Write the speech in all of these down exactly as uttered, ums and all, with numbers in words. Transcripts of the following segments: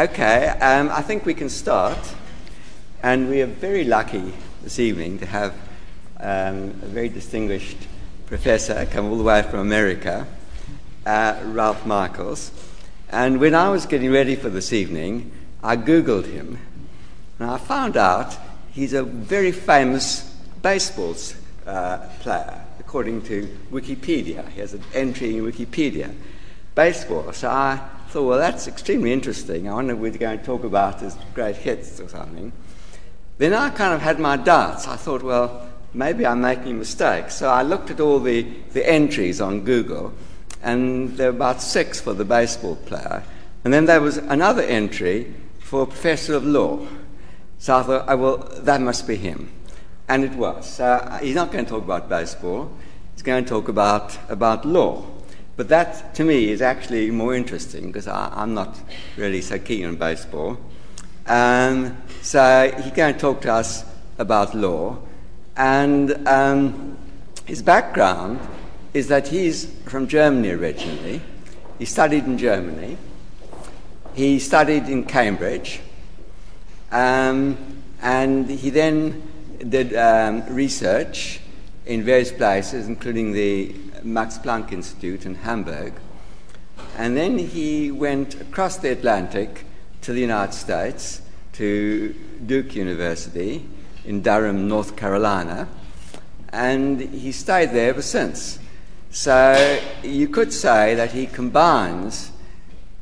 Okay, um, I think we can start, and we are very lucky this evening to have um, a very distinguished professor come all the way from America, uh, Ralph Michaels. And when I was getting ready for this evening, I Googled him, and I found out he's a very famous baseball uh, player, according to Wikipedia. He has an entry in Wikipedia, baseball. So I thought, well, that's extremely interesting. I wonder if we're going to talk about his great hits or something. Then I kind of had my doubts. I thought, well, maybe I'm making a mistake. So I looked at all the, the entries on Google, and there were about six for the baseball player. And then there was another entry for a professor of law. So I thought, oh, well, that must be him. And it was. So he's not going to talk about baseball. He's going to talk about, about law. But that, to me, is actually more interesting because I'm not really so keen on baseball. Um, so he's going to talk to us about law. And um, his background is that he's from Germany originally. He studied in Germany. He studied in Cambridge. Um, and he then did um, research in various places, including the Max Planck Institute in Hamburg. And then he went across the Atlantic to the United States, to Duke University in Durham, North Carolina. And he stayed there ever since. So you could say that he combines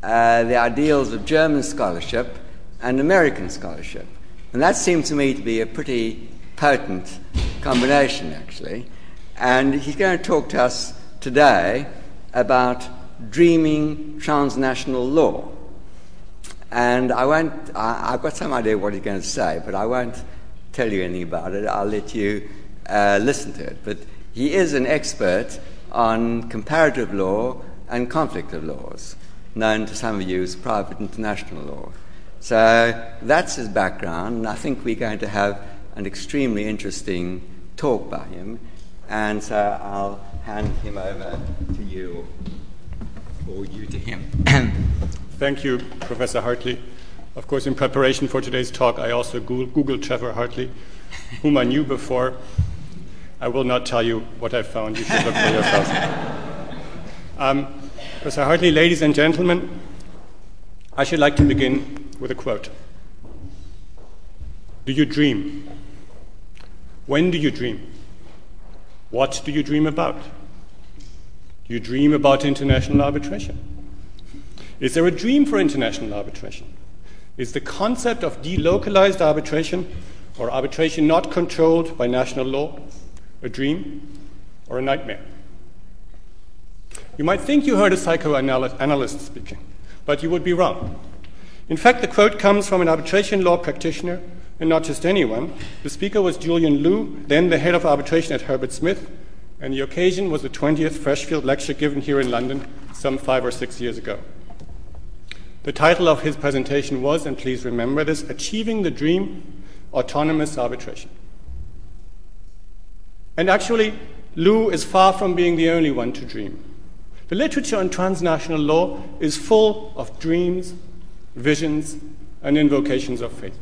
uh, the ideals of German scholarship and American scholarship. And that seemed to me to be a pretty potent combination, actually. And he's going to talk to us today about dreaming transnational law. And I won't, I, I've got some idea what he's going to say, but I won't tell you anything about it. I'll let you uh, listen to it. But he is an expert on comparative law and conflict of laws, known to some of you as private international law. So that's his background, and I think we're going to have an extremely interesting talk by him. And so I'll hand him over to you, or you to him. Thank you, Professor Hartley. Of course, in preparation for today's talk, I also Googled Trevor Hartley, whom I knew before. I will not tell you what I found. You should look for yourself. Um, Professor Hartley, ladies and gentlemen, I should like to begin with a quote. Do you dream? When do you dream? What do you dream about? Do you dream about international arbitration? Is there a dream for international arbitration? Is the concept of delocalized arbitration or arbitration not controlled by national law a dream or a nightmare? You might think you heard a psychoanalyst speaking, but you would be wrong. In fact, the quote comes from an arbitration law practitioner, and not just anyone. The speaker was Julian Liu, then the head of arbitration at Herbert Smith, and the occasion was the twentieth Freshfield Lecture given here in London some five or six years ago. The title of his presentation was, and please remember this, Achieving the Dream, Autonomous Arbitration. And actually, Liu is far from being the only one to dream. The literature on transnational law is full of dreams, visions, and invocations of faith.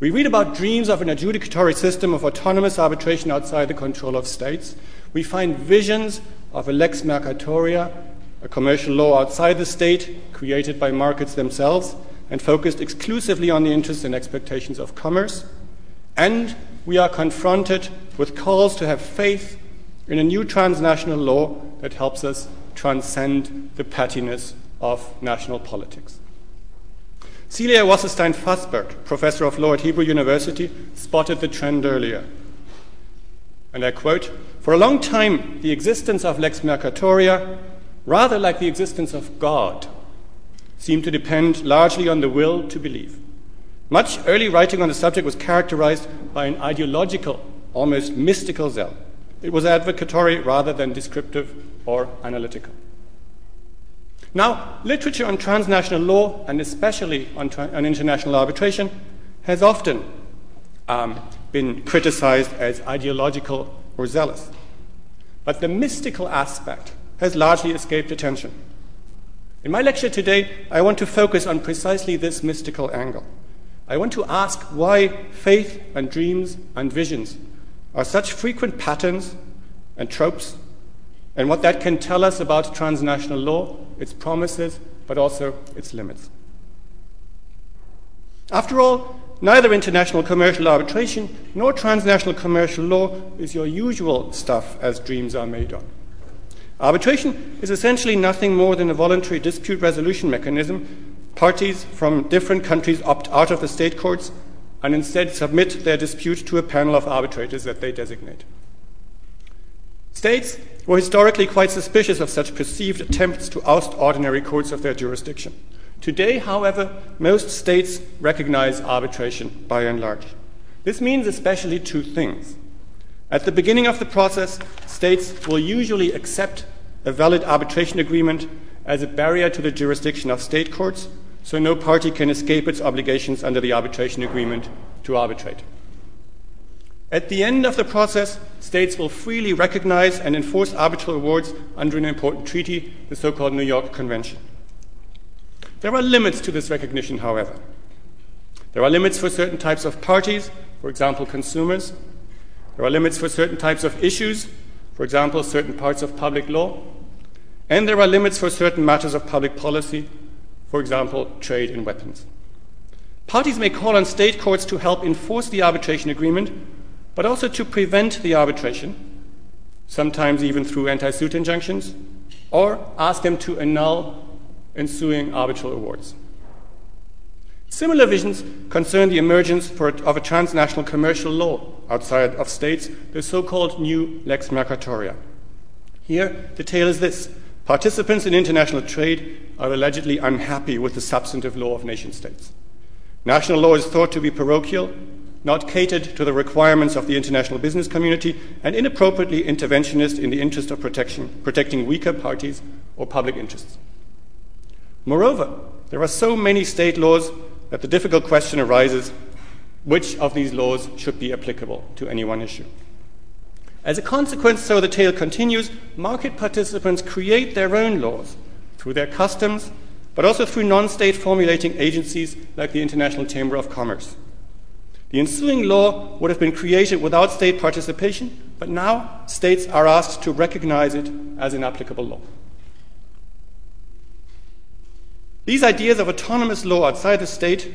We read about dreams of an adjudicatory system of autonomous arbitration outside the control of states. We find visions of a lex mercatoria, a commercial law outside the state, created by markets themselves and focused exclusively on the interests and expectations of commerce. And we are confronted with calls to have faith in a new transnational law that helps us transcend the pettiness of national politics. Celia Wasserstein-Fassberg, professor of law at Hebrew University, spotted the trend earlier. And I quote, "For a long time, the existence of lex mercatoria, rather like the existence of God, seemed to depend largely on the will to believe. Much early writing on the subject was characterized by an ideological, almost mystical zeal. It was advocatory rather than descriptive or analytical." Now, literature on transnational law, and especially on, tra- on international arbitration, has often um, been criticized as ideological or zealous. But the mystical aspect has largely escaped attention. In my lecture today, I want to focus on precisely this mystical angle. I want to ask why faith and dreams and visions are such frequent patterns and tropes, and what that can tell us about transnational law, its promises, but also its limits. After all, neither international commercial arbitration nor transnational commercial law is your usual stuff as dreams are made on. Arbitration is essentially nothing more than a voluntary dispute resolution mechanism. Parties from different countries opt out of the state courts and instead submit their dispute to a panel of arbitrators that they designate. States were historically quite suspicious of such perceived attempts to oust ordinary courts of their jurisdiction. Today, however, most states recognize arbitration by and large. This means especially two things. At the beginning of the process, states will usually accept a valid arbitration agreement as a barrier to the jurisdiction of state courts, so no party can escape its obligations under the arbitration agreement to arbitrate. At the end of the process, states will freely recognize and enforce arbitral awards under an important treaty, the so-called New York Convention. There are limits to this recognition, however. There are limits for certain types of parties, for example, consumers. There are limits for certain types of issues, for example, certain parts of public law. And there are limits for certain matters of public policy, for example, trade in weapons. Parties may call on state courts to help enforce the arbitration agreement, but also to prevent the arbitration, sometimes even through anti-suit injunctions, or ask them to annul ensuing arbitral awards. Similar visions concern the emergence for, of a transnational commercial law outside of states, the so-called new Lex Mercatoria. Here, the tale is this. Participants in international trade are allegedly unhappy with the substantive law of nation-states. National law is thought to be parochial, not catered to the requirements of the international business community, and inappropriately interventionist in the interest of protection, protecting weaker parties or public interests. Moreover, there are so many state laws that the difficult question arises, which of these laws should be applicable to any one issue? As a consequence, so the tale continues, market participants create their own laws through their customs, but also through non-state formulating agencies like the International Chamber of Commerce. The ensuing law would have been created without state participation, but now states are asked to recognize it as an applicable law. These ideas of autonomous law outside the state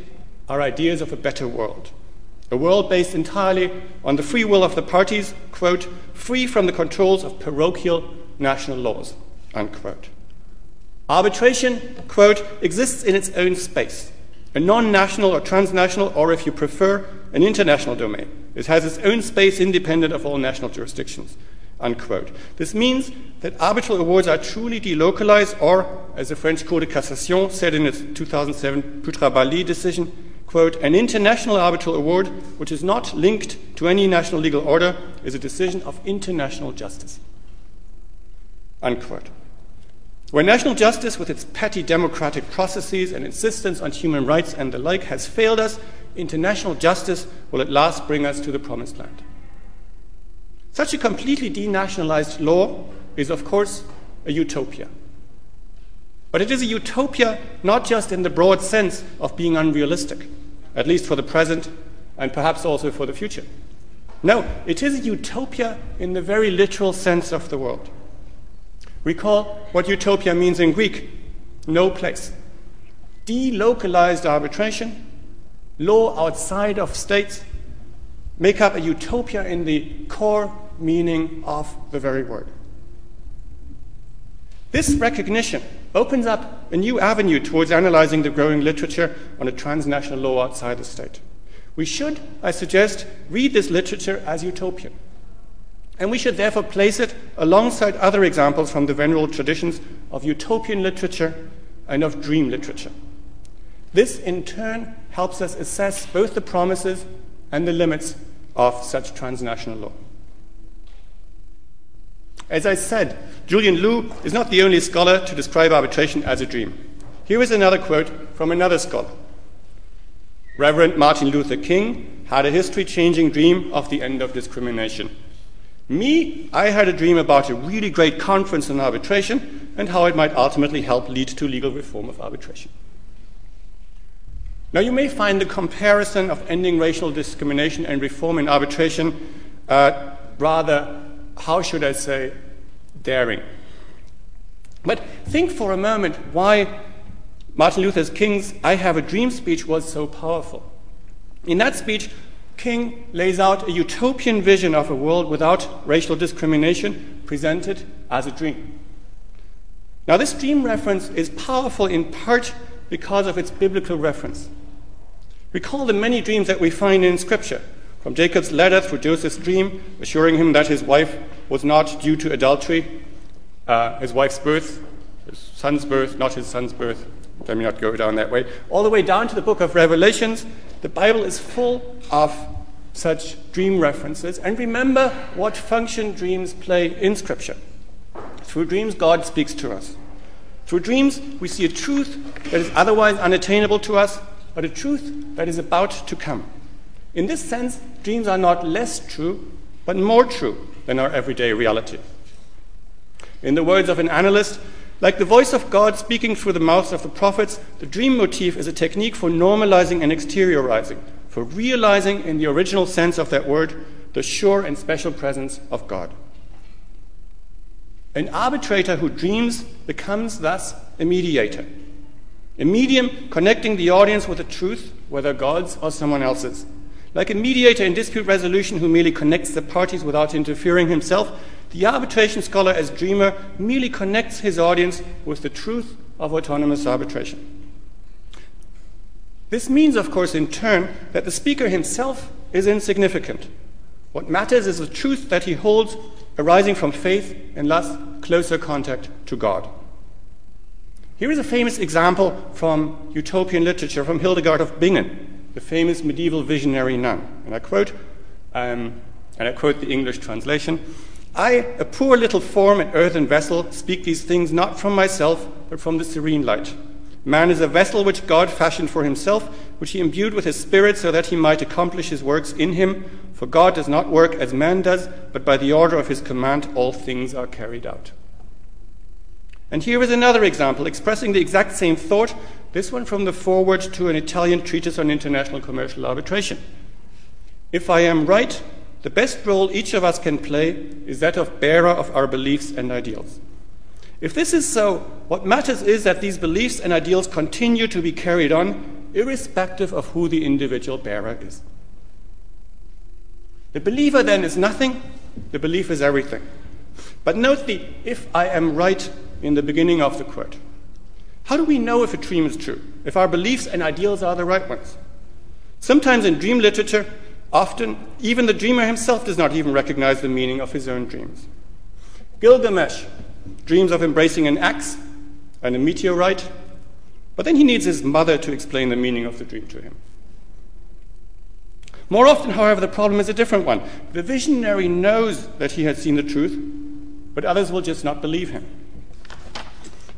are ideas of a better world, a world based entirely on the free will of the parties, quote, free from the controls of parochial national laws, unquote. Arbitration, quote, exists in its own space. A non-national or transnational, or if you prefer, an international domain. It has its own space independent of all national jurisdictions, unquote. This means that arbitral awards are truly delocalized or, as the French Cour de Cassation said in its two thousand seven Putra Bali decision, quote, an international arbitral award which is not linked to any national legal order is a decision of international justice, unquote. Where national justice, with its petty democratic processes and insistence on human rights and the like, has failed us, international justice will at last bring us to the promised land. Such a completely denationalized law is, of course, a utopia. But it is a utopia not just in the broad sense of being unrealistic, at least for the present and perhaps also for the future. No, it is a utopia in the very literal sense of the word. Recall what utopia means in Greek, no place. Delocalized arbitration, law outside of states, make up a utopia in the core meaning of the very word. This recognition opens up a new avenue towards analyzing the growing literature on a transnational law outside the state. We should, I suggest, read this literature as utopian. And we should therefore place it alongside other examples from the venerable traditions of utopian literature and of dream literature. This, in turn, helps us assess both the promises and the limits of such transnational law. As I said, Julian Liu is not the only scholar to describe arbitration as a dream. Here is another quote from another scholar. Reverend Martin Luther King had a history-changing dream of the end of discrimination. Me, I had a dream about a really great conference on arbitration and how it might ultimately help lead to legal reform of arbitration. Now, you may find the comparison of ending racial discrimination and reform in arbitration uh, rather, how should I say, daring. But think for a moment why Martin Luther King's I Have a Dream speech was so powerful. In that speech, King lays out a utopian vision of a world without racial discrimination presented as a dream. Now, this dream reference is powerful in part because of its biblical reference. Recall the many dreams that we find in Scripture, from Jacob's ladder through Joseph's dream, assuring him that his wife was not due to adultery, uh, his wife's birth, his son's birth, not his son's birth. Let me not go down that way. All the way down to the book of Revelations, the Bible is full of such dream references. And remember what function dreams play in Scripture. Through dreams, God speaks to us. Through dreams, we see a truth that is otherwise unattainable to us, but a truth that is about to come. In this sense, dreams are not less true, but more true than our everyday reality. In the words of an analyst, like the voice of God speaking through the mouths of the prophets, the dream motif is a technique for normalizing and exteriorizing, for realizing in the original sense of that word, the sure and special presence of God. An arbitrator who dreams becomes thus a mediator, a medium connecting the audience with the truth, whether God's or someone else's. Like a mediator in dispute resolution who merely connects the parties without interfering himself, the arbitration scholar as dreamer merely connects his audience with the truth of autonomous arbitration. This means, of course, in turn, that the speaker himself is insignificant. What matters is the truth that he holds, arising from faith and thus closer contact to God. Here is a famous example from utopian literature, from Hildegard of Bingen, the famous medieval visionary nun. And I quote, um, and I quote the English translation, "I, a poor little form and earthen vessel, speak these things not from myself, but from the serene light. Man is a vessel which God fashioned for himself, which he imbued with his spirit so that he might accomplish his works in him. For God does not work as man does, but by the order of his command all things are carried out." And here is another example expressing the exact same thought, this one from the foreword to an Italian treatise on international commercial arbitration. "If I am right, the best role each of us can play is that of bearer of our beliefs and ideals. If this is so, what matters is that these beliefs and ideals continue to be carried on, irrespective of who the individual bearer is." The believer, then, is nothing. The belief is everything. But note the "if I am right" in the beginning of the quote. How do we know if a dream is true, if our beliefs and ideals are the right ones? Sometimes in dream literature, often, even the dreamer himself does not even recognize the meaning of his own dreams. Gilgamesh dreams of embracing an axe and a meteorite, but then he needs his mother to explain the meaning of the dream to him. More often, however, the problem is a different one. The visionary knows that he has seen the truth, but others will just not believe him.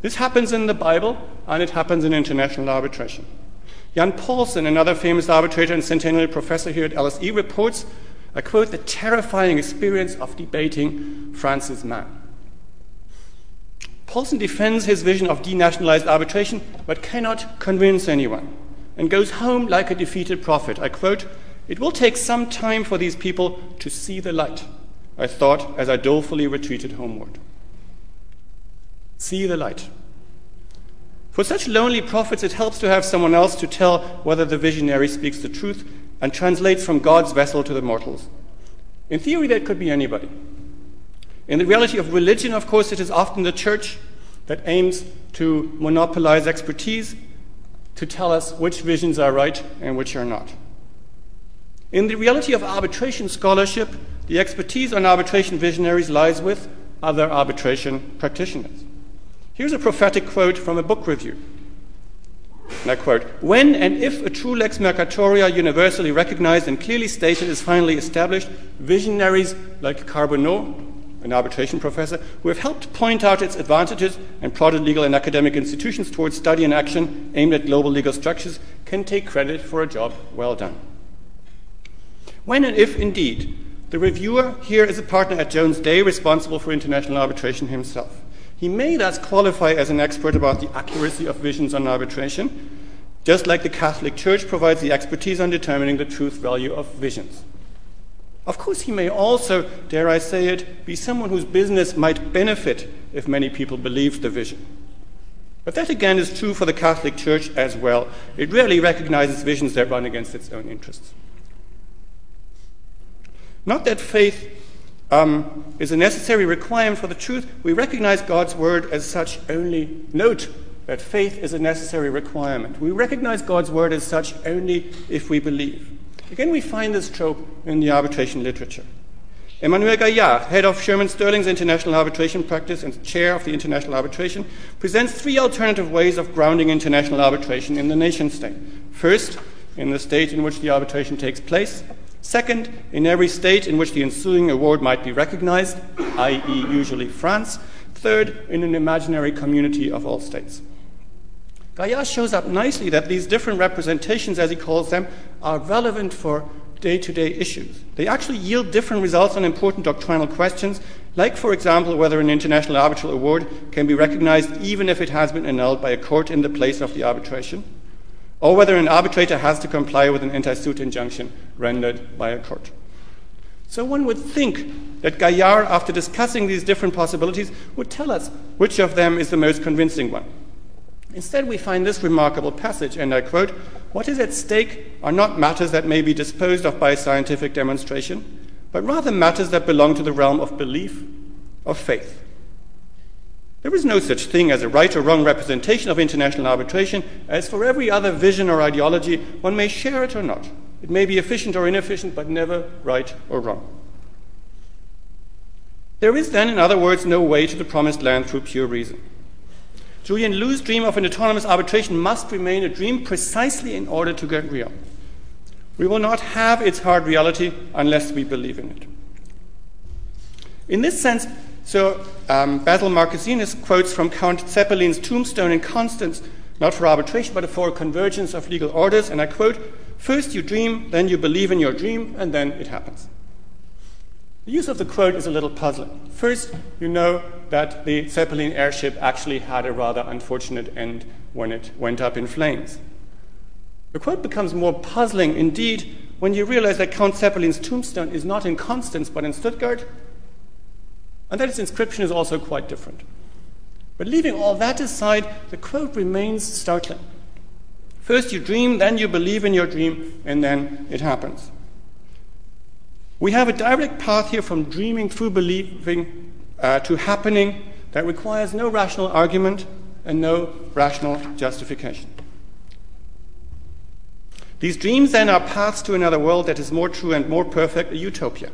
This happens in the Bible, and it happens in international arbitration. Jan Paulsen, another famous arbitrator and centennial professor here at L S E, reports, I quote, "the terrifying experience of debating Francis Mann." Paulsen defends his vision of denationalized arbitration, but cannot convince anyone, and goes home like a defeated prophet. I quote, "It will take some time for these people to see the light," I thought as I dolefully retreated homeward. See the light. For such lonely prophets, it helps to have someone else to tell whether the visionary speaks the truth and translates from God's vessel to the mortals. In theory, that could be anybody. In the reality of religion, of course, it is often the church that aims to monopolize expertise to tell us which visions are right and which are not. In the reality of arbitration scholarship, the expertise on arbitration visionaries lies with other arbitration practitioners. Here's a prophetic quote from a book review, and I quote, "When and if a true Lex Mercatoria, universally recognized and clearly stated, is finally established, visionaries like Carbonneau, an arbitration professor, who have helped point out its advantages and prodded legal and academic institutions towards study and action aimed at global legal structures, can take credit for a job well done." When and if, indeed. The reviewer here is a partner at Jones Day responsible for international arbitration himself. He made us qualify as an expert about the accuracy of visions on arbitration, just like the Catholic Church provides the expertise on determining the truth value of visions. Of course, he may also, dare I say it, be someone whose business might benefit if many people believed the vision. But that again is true for the Catholic Church as well. It rarely recognizes visions that run against its own interests. Not that faith um, is a necessary requirement for the truth. We recognize God's word as such only. Note that faith is a necessary requirement. We recognize God's word as such only if we believe. Again, we find this trope in the arbitration literature. Emmanuel Gaillard, head of Sherman Sterling's international arbitration practice and chair of the International Arbitration, presents three alternative ways of grounding international arbitration in the nation state. First, in the state in which the arbitration takes place. Second, in every state in which the ensuing award might be recognized, that is usually France. Third, in an imaginary community of all states. Gaillard shows up nicely that these different representations, as he calls them, are relevant for day-to-day issues. They actually yield different results on important doctrinal questions, like, for example, whether an international arbitral award can be recognized even if it has been annulled by a court in the place of the arbitration, or whether an arbitrator has to comply with an anti-suit injunction rendered by a court. So one would think that Gaillard, after discussing these different possibilities, would tell us which of them is the most convincing one. Instead, we find this remarkable passage, and I quote, "What is at stake are not matters that may be disposed of by scientific demonstration, but rather matters that belong to the realm of belief, of faith. There is no such thing as a right or wrong representation of international arbitration, as for every other vision or ideology, one may share it or not. It may be efficient or inefficient, but never right or wrong." There is then, in other words, no way to the promised land through pure reason. Julian Liu's dream of an autonomous arbitration must remain a dream precisely in order to get real. We will not have its hard reality unless we believe in it. In this sense, Sir um, Basil Marcasinus quotes from Count Zeppelin's tombstone in Constance, not for arbitration, but for a convergence of legal orders, and I quote, "First you dream, then you believe in your dream, and then it happens." The use of the quote is a little puzzling. First, you know that the Zeppelin airship actually had a rather unfortunate end when it went up in flames. The quote becomes more puzzling indeed when you realize that Count Zeppelin's tombstone is not in Constance but in Stuttgart, and that its inscription is also quite different. But leaving all that aside, the quote remains startling. First you dream, then you believe in your dream, and then it happens. We have a direct path here from dreaming through believing uh, to happening that requires no rational argument and no rational justification. These dreams then are paths to another world that is more true and more perfect, a utopia.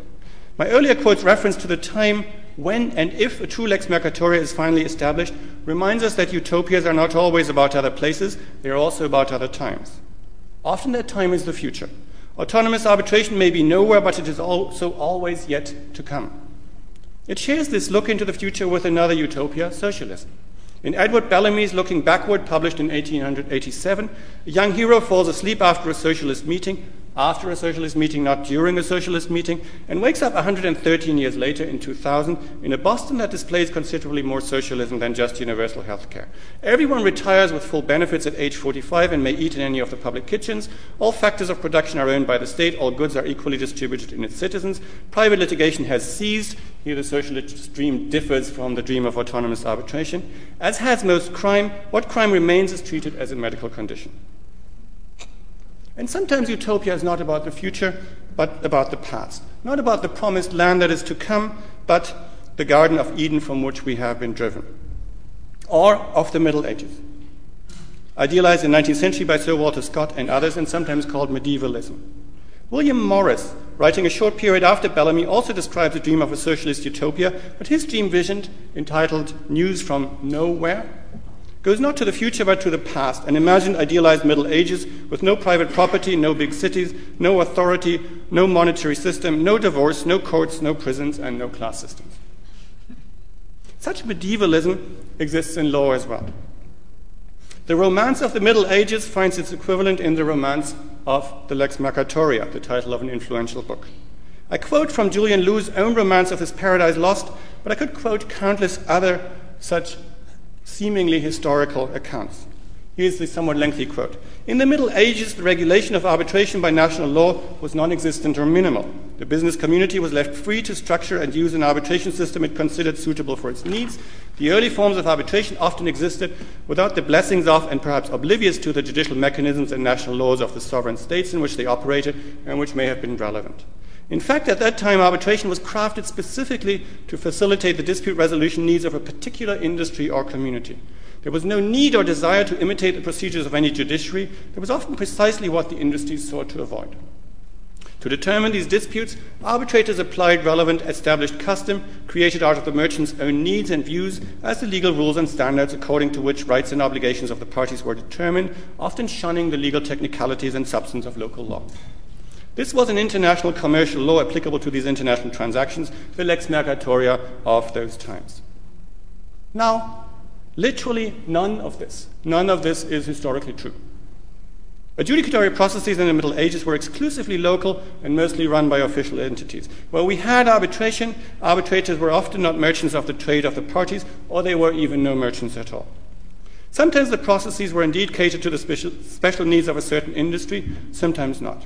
My earlier quote's reference to the time when and if a true lex mercatoria is finally established reminds us that utopias are not always about other places, they are also about other times. Often that time is the future. Autonomous arbitration may be nowhere, but it is also always yet to come. It shares this look into the future with another utopia, socialism. In Edward Bellamy's Looking Backward, published in eighteen eighty-seven, a young hero falls asleep after a socialist meeting, after a socialist meeting, not during a socialist meeting, and wakes up one hundred thirteen years later in two thousand in a Boston that displays considerably more socialism than just universal health care. Everyone retires with full benefits at age forty-five and may eat in any of the public kitchens. All factors of production are owned by the state. All goods are equally distributed in its citizens. Private litigation has ceased. Here the socialist dream differs from the dream of autonomous arbitration. As has most crime, what crime remains is treated as a medical condition. And sometimes utopia is not about the future, but about the past. Not about the promised land that is to come, but the Garden of Eden from which we have been driven. Or of the Middle Ages. Idealized in the nineteenth century by Sir Walter Scott and others, and sometimes called medievalism. William Morris, writing a short period after Bellamy, also describes a dream of a socialist utopia, but his dream vision, entitled News from Nowhere, goes not to the future but to the past, an imagined idealized Middle Ages with no private property, no big cities, no authority, no monetary system, no divorce, no courts, no prisons, and no class systems. Such medievalism exists in law as well. The romance of the Middle Ages finds its equivalent in the romance of the Lex Mercatoria, the title of an influential book. I quote from Julian Liu's own romance of his Paradise Lost, but I could quote countless other such seemingly historical accounts. Here's the somewhat lengthy quote. In the Middle Ages, the regulation of arbitration by national law was non-existent or minimal. The business community was left free to structure and use an arbitration system it considered suitable for its needs. The early forms of arbitration often existed without the blessings of and perhaps oblivious to the judicial mechanisms and national laws of the sovereign states in which they operated and which may have been relevant. In fact, at that time, arbitration was crafted specifically to facilitate the dispute resolution needs of a particular industry or community. There was no need or desire to imitate the procedures of any judiciary. It was often precisely what the industry sought to avoid. To determine these disputes, arbitrators applied relevant established custom, created out of the merchant's own needs and views, as the legal rules and standards according to which rights and obligations of the parties were determined, often shunning the legal technicalities and substance of local law. This was an international commercial law applicable to these international transactions, the Lex Mercatoria of those times. Now, literally none of this, none of this is historically true. Adjudicatory processes in the Middle Ages were exclusively local and mostly run by official entities. Where we had arbitration, arbitrators were often not merchants of the trade of the parties, or they were even no merchants at all. Sometimes the processes were indeed catered to the special, special needs of a certain industry, sometimes not.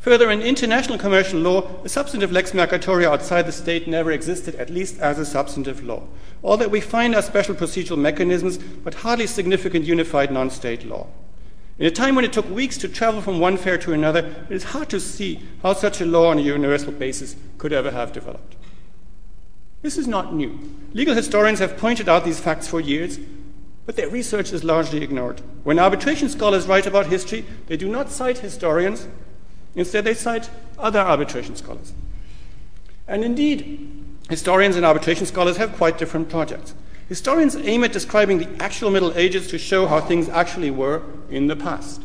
Further, in international commercial law, a substantive lex mercatoria outside the state never existed, at least as a substantive law. All that we find are special procedural mechanisms, but hardly significant unified non-state law. In a time when it took weeks to travel from one fair to another, it is hard to see how such a law on a universal basis could ever have developed. This is not new. Legal historians have pointed out these facts for years, but their research is largely ignored. When arbitration scholars write about history, they do not cite historians. Instead, they cite other arbitration scholars. And indeed, historians and arbitration scholars have quite different projects. Historians aim at describing the actual Middle Ages to show how things actually were in the past.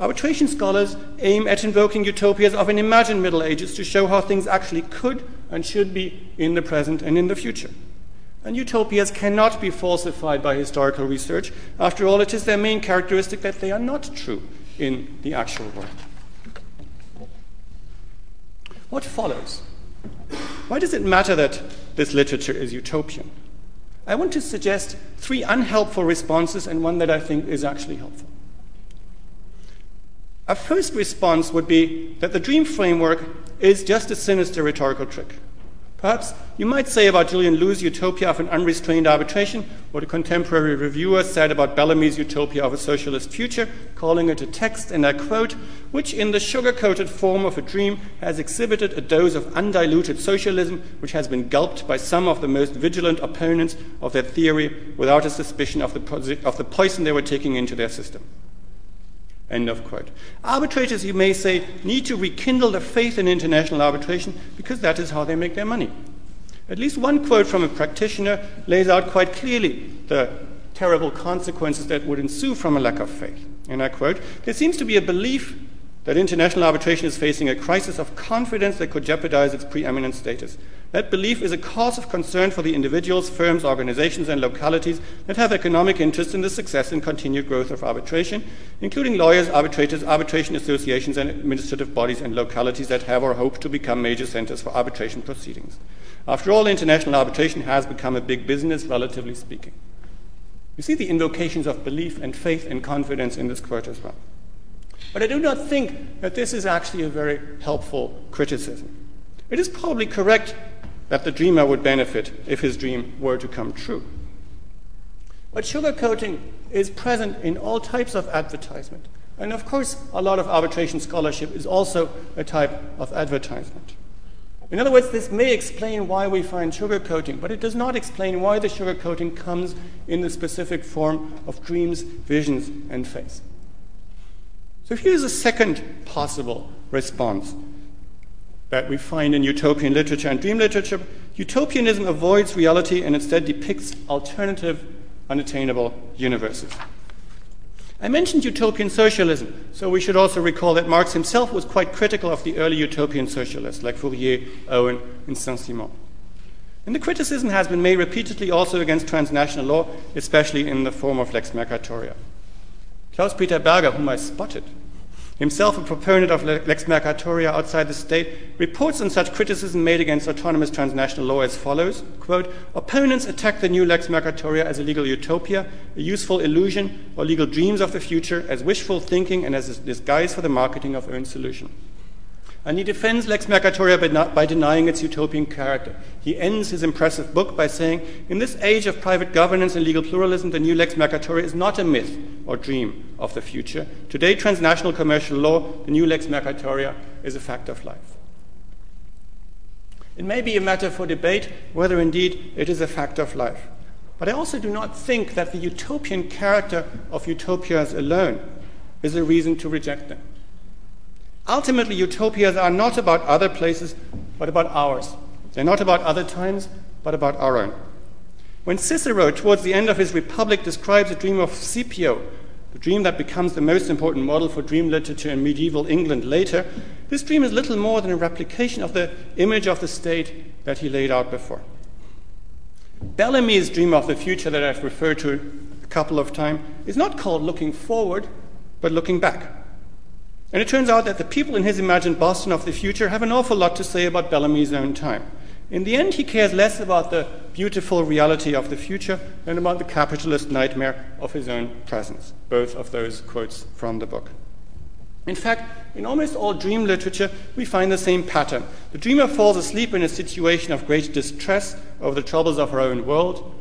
Arbitration scholars aim at invoking utopias of an imagined Middle Ages to show how things actually could and should be in the present and in the future. And utopias cannot be falsified by historical research. After all, it is their main characteristic that they are not true in the actual world. What follows? Why does it matter that this literature is utopian? I want to suggest three unhelpful responses and one that I think is actually helpful. A first response would be that the dream framework is just a sinister rhetorical trick. Perhaps you might say about Julian Liu's utopia of an unrestrained arbitration, what a contemporary reviewer said about Bellamy's utopia of a socialist future, calling it a text, and I quote, which in the sugar-coated form of a dream has exhibited a dose of undiluted socialism which has been gulped by some of the most vigilant opponents of that theory without a suspicion of the, posi- of the poison they were taking into their system. End of quote. Arbitrators, you may say, need to rekindle the faith in international arbitration because that is how they make their money. At least one quote from a practitioner lays out quite clearly the terrible consequences that would ensue from a lack of faith. And I quote, there seems to be a belief that international arbitration is facing a crisis of confidence that could jeopardize its preeminent status. That belief is a cause of concern for the individuals, firms, organizations, and localities that have economic interest in the success and continued growth of arbitration, including lawyers, arbitrators, arbitration associations, and administrative bodies and localities that have or hope to become major centers for arbitration proceedings. After all, international arbitration has become a big business, relatively speaking. You see the invocations of belief and faith and confidence in this quote as well. But I do not think that this is actually a very helpful criticism. It is probably correct that the dreamer would benefit if his dream were to come true. But sugarcoating is present in all types of advertisement. And of course, a lot of arbitration scholarship is also a type of advertisement. In other words, this may explain why we find sugarcoating, but it does not explain why the sugarcoating comes in the specific form of dreams, visions, and faith. So here's a second possible response that we find in utopian literature and dream literature. Utopianism avoids reality and instead depicts alternative, unattainable universes. I mentioned utopian socialism, so we should also recall that Marx himself was quite critical of the early utopian socialists like Fourier, Owen, and Saint-Simon. And the criticism has been made repeatedly also against transnational law, especially in the form of lex mercatoria. Klaus-Peter Berger, whom I spotted himself a proponent of Lex Mercatoria outside the state, reports on such criticism made against autonomous transnational law as follows, quote, opponents attack the new Lex Mercatoria as a legal utopia, a useful illusion, or legal dreams of the future, as wishful thinking and as a disguise for the marketing of own solution. And he defends Lex Mercatoria by, not, by denying its utopian character. He ends his impressive book by saying, in this age of private governance and legal pluralism, the new Lex Mercatoria is not a myth or dream of the future. Today, transnational commercial law, the new Lex Mercatoria, is a fact of life. It may be a matter for debate whether indeed it is a fact of life. But I also do not think that the utopian character of utopias alone is a reason to reject them. Ultimately, utopias are not about other places, but about ours. They're not about other times, but about our own. When Cicero, towards the end of his Republic, describes the dream of Scipio, the dream that becomes the most important model for dream literature in medieval England later, this dream is little more than a replication of the image of the state that he laid out before. Bellamy's dream of the future that I've referred to a couple of times is not called looking forward, but looking back. And it turns out that the people in his imagined Boston of the future have an awful lot to say about Bellamy's own time. In the end, he cares less about the beautiful reality of the future than about the capitalist nightmare of his own presence. Both of those quotes from the book. In fact, in almost all dream literature, we find the same pattern. The dreamer falls asleep in a situation of great distress over the troubles of her own world.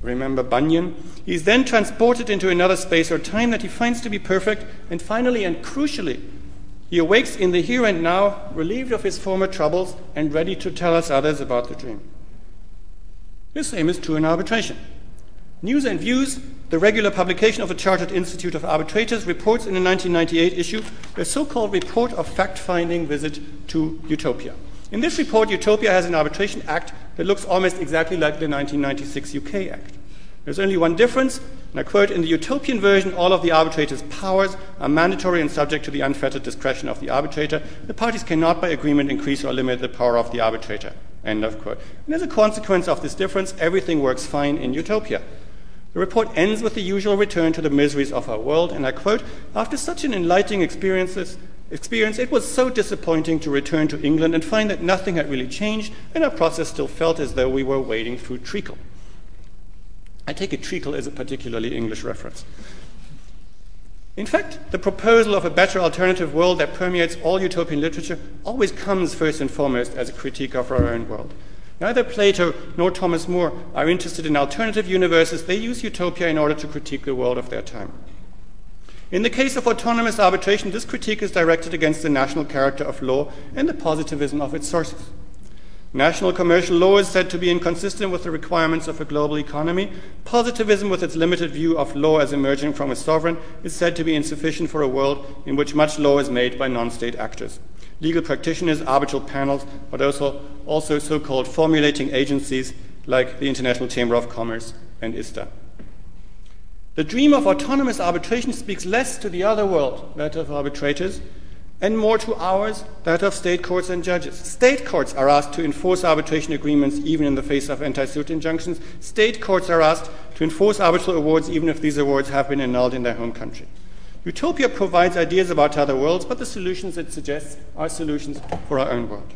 Remember Bunyan? He is then transported into another space or time that he finds to be perfect, and finally and crucially, he awakes in the here and now, relieved of his former troubles and ready to tell us others about the dream. The same is true in arbitration. News and Views, the regular publication of the Chartered Institute of Arbitrators, reports in a nineteen ninety-eight issue a so-called report of fact-finding visit to Utopia. In this report, Utopia has an arbitration act that looks almost exactly like the nineteen ninety-six U K Act. There's only one difference, and I quote, in the utopian version, all of the arbitrator's powers are mandatory and subject to the unfettered discretion of the arbitrator. The parties cannot by agreement increase or limit the power of the arbitrator, end of quote. And as a consequence of this difference, everything works fine in Utopia. The report ends with the usual return to the miseries of our world, and I quote, after such an enlightening experiences, Experience, it was so disappointing to return to England and find that nothing had really changed, and our process still felt as though we were wading through treacle. I take it treacle is a particularly English reference. In fact, the proposal of a better alternative world that permeates all utopian literature always comes first and foremost as a critique of our own world. Neither Plato nor Thomas More are interested in alternative universes. They use utopia in order to critique the world of their time. In the case of autonomous arbitration, this critique is directed against the national character of law and the positivism of its sources. National commercial law is said to be inconsistent with the requirements of a global economy. Positivism, with its limited view of law as emerging from a sovereign, is said to be insufficient for a world in which much law is made by non-state actors. Legal practitioners, arbitral panels, but also, also so-called formulating agencies like the International Chamber of Commerce and ISTA. The dream of autonomous arbitration speaks less to the other world, that of arbitrators, and more to ours, that of state courts and judges. State courts are asked to enforce arbitration agreements even in the face of anti-suit injunctions. State courts are asked to enforce arbitral awards even if these awards have been annulled in their home country. Utopia provides ideas about other worlds, but the solutions it suggests are solutions for our own world.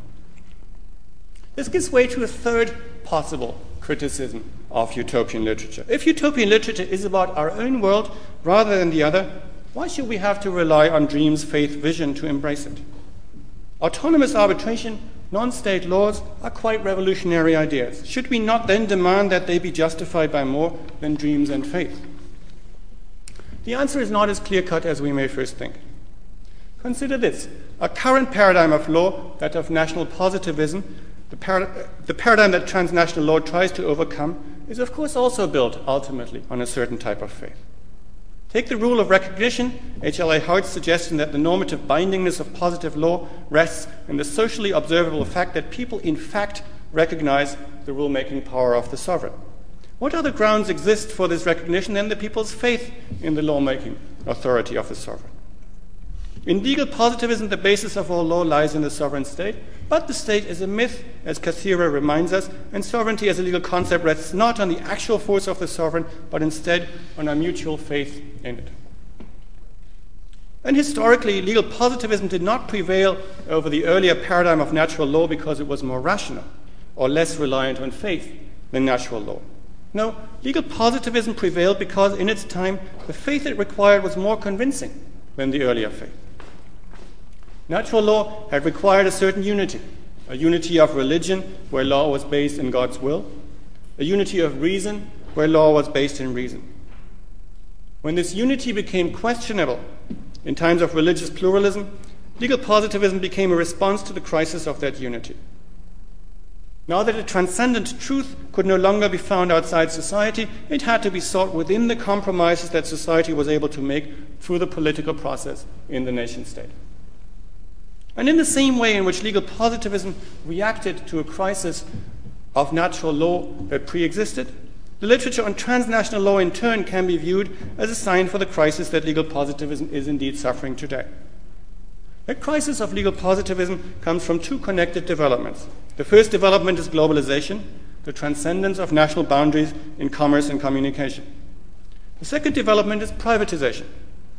This gives way to a third possible criticism of utopian literature. If utopian literature is about our own world rather than the other, why should we have to rely on dreams, faith, vision to embrace it? Autonomous arbitration, non-state laws are quite revolutionary ideas. Should we not then demand that they be justified by more than dreams and faith? The answer is not as clear-cut as we may first think. Consider this. Our current paradigm of law, that of national positivism, The, parad- the paradigm that transnational law tries to overcome is, of course, also built, ultimately, on a certain type of faith. Take the rule of recognition, H L A Hart's suggestion that the normative bindingness of positive law rests in the socially observable fact that people, in fact, recognize the rulemaking power of the sovereign. What other grounds exist for this recognition than the people's faith in the lawmaking authority of the sovereign? In legal positivism, the basis of all law lies in the sovereign state, but the state is a myth, as Cathira reminds us, and sovereignty as a legal concept rests not on the actual force of the sovereign, but instead on our mutual faith in it. And historically, legal positivism did not prevail over the earlier paradigm of natural law because it was more rational or less reliant on faith than natural law. No, legal positivism prevailed because in its time, the faith it required was more convincing than the earlier faith. Natural law had required a certain unity, a unity of religion where law was based in God's will, a unity of reason where law was based in reason. When this unity became questionable in times of religious pluralism, legal positivism became a response to the crisis of that unity. Now that a transcendent truth could no longer be found outside society, it had to be sought within the compromises that society was able to make through the political process in the nation-state. And in the same way in which legal positivism reacted to a crisis of natural law that pre-existed, the literature on transnational law in turn can be viewed as a sign for the crisis that legal positivism is indeed suffering today. The crisis of legal positivism comes from two connected developments. The first development is globalization, the transcendence of national boundaries in commerce and communication. The second development is privatization,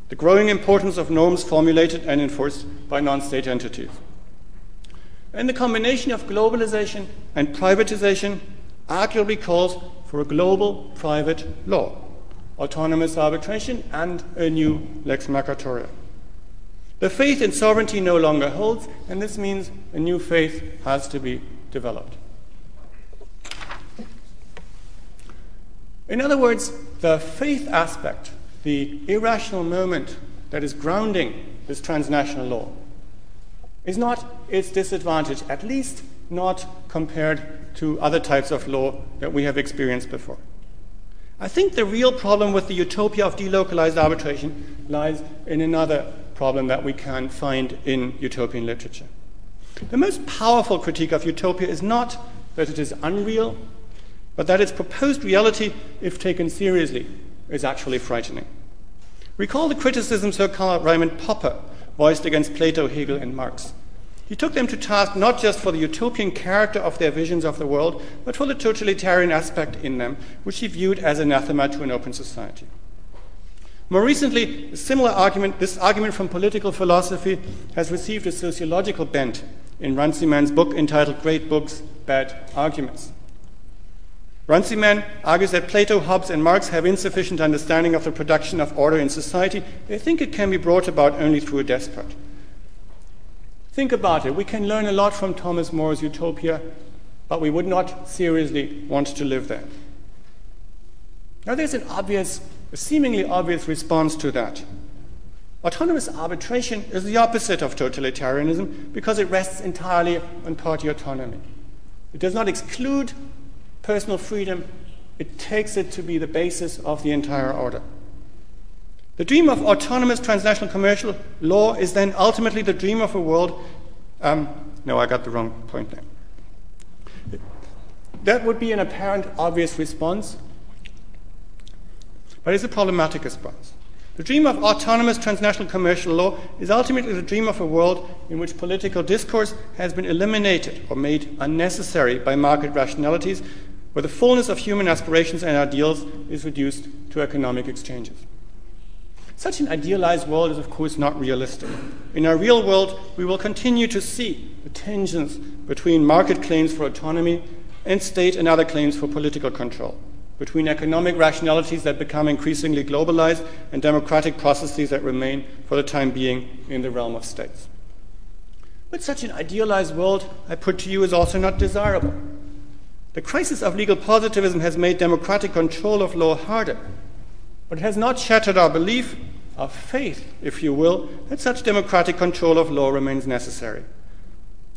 the growing importance of norms formulated and enforced by non-state entities. And the combination of globalization and privatization arguably calls for a global private law, autonomous arbitration, and a new lex mercatoria. The faith in sovereignty no longer holds, and this means a new faith has to be developed. In other words, the faith aspect, the irrational moment that is grounding this transnational law, is not its disadvantage, at least not compared to other types of law that we have experienced before. I think the real problem with the utopia of delocalized arbitration lies in another problem that we can find in utopian literature. The most powerful critique of utopia is not that it is unreal, but that its proposed reality, if taken seriously, is actually frightening. Recall the criticisms Sir Karl Raimund Popper voiced against Plato, Hegel, and Marx. He took them to task not just for the utopian character of their visions of the world, but for the totalitarian aspect in them, which he viewed as anathema to an open society. More recently, a similar argument, this argument from political philosophy, has received a sociological bent in Runcimand's book entitled Great Books, Bad Arguments. Runciman argues that Plato, Hobbes, and Marx have insufficient understanding of the production of order in society. They think it can be brought about only through a despot. Think about it. We can learn a lot from Thomas More's Utopia, but we would not seriously want to live there. Now there's an obvious, a seemingly obvious response to that. Autonomous arbitration is the opposite of totalitarianism because it rests entirely on party autonomy. It does not exclude personal freedom, it takes it to be the basis of the entire order. The dream of autonomous transnational commercial law is then ultimately the dream of a world... Um, no, I got the wrong point there. That would be an apparent, obvious response, but it's a problematic response. The dream of autonomous transnational commercial law is ultimately the dream of a world in which political discourse has been eliminated or made unnecessary by market rationalities, where the fullness of human aspirations and ideals is reduced to economic exchanges. Such an idealized world is, of course, not realistic. In our real world, we will continue to see the tensions between market claims for autonomy and state and other claims for political control, between economic rationalities that become increasingly globalized and democratic processes that remain, for the time being, in the realm of states. But such an idealized world, I put to you, is also not desirable. The crisis of legal positivism has made democratic control of law harder, but it has not shattered our belief, our faith, if you will, that such democratic control of law remains necessary.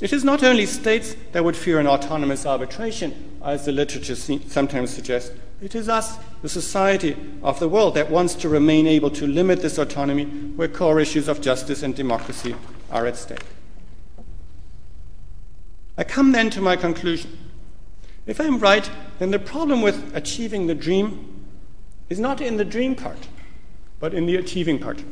It is not only states that would fear an autonomous arbitration, as the literature sometimes suggests. It is us, the society of the world, that wants to remain able to limit this autonomy where core issues of justice and democracy are at stake. I come then to my conclusion. If I'm right, then the problem with achieving the dream is not in the dream part, but in the achieving part.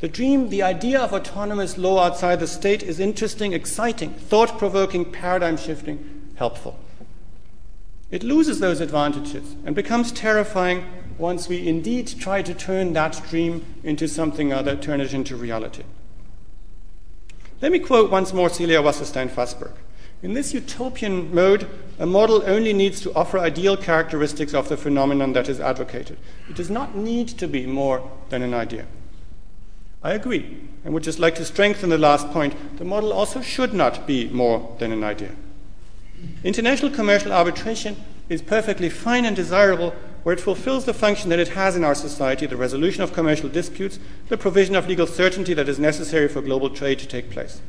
The dream, the idea of autonomous law outside the state, is interesting, exciting, thought-provoking, paradigm-shifting, helpful. It loses those advantages and becomes terrifying once we indeed try to turn that dream into something other, turn it into reality. Let me quote once more Celia Wasserstein-Fassberg. In this utopian mode, a model only needs to offer ideal characteristics of the phenomenon that is advocated. It does not need to be more than an idea. I agree, and would just like to strengthen the last point. The model also should not be more than an idea. International commercial arbitration is perfectly fine and desirable where it fulfills the function that it has in our society, the resolution of commercial disputes, the provision of legal certainty that is necessary for global trade to take place.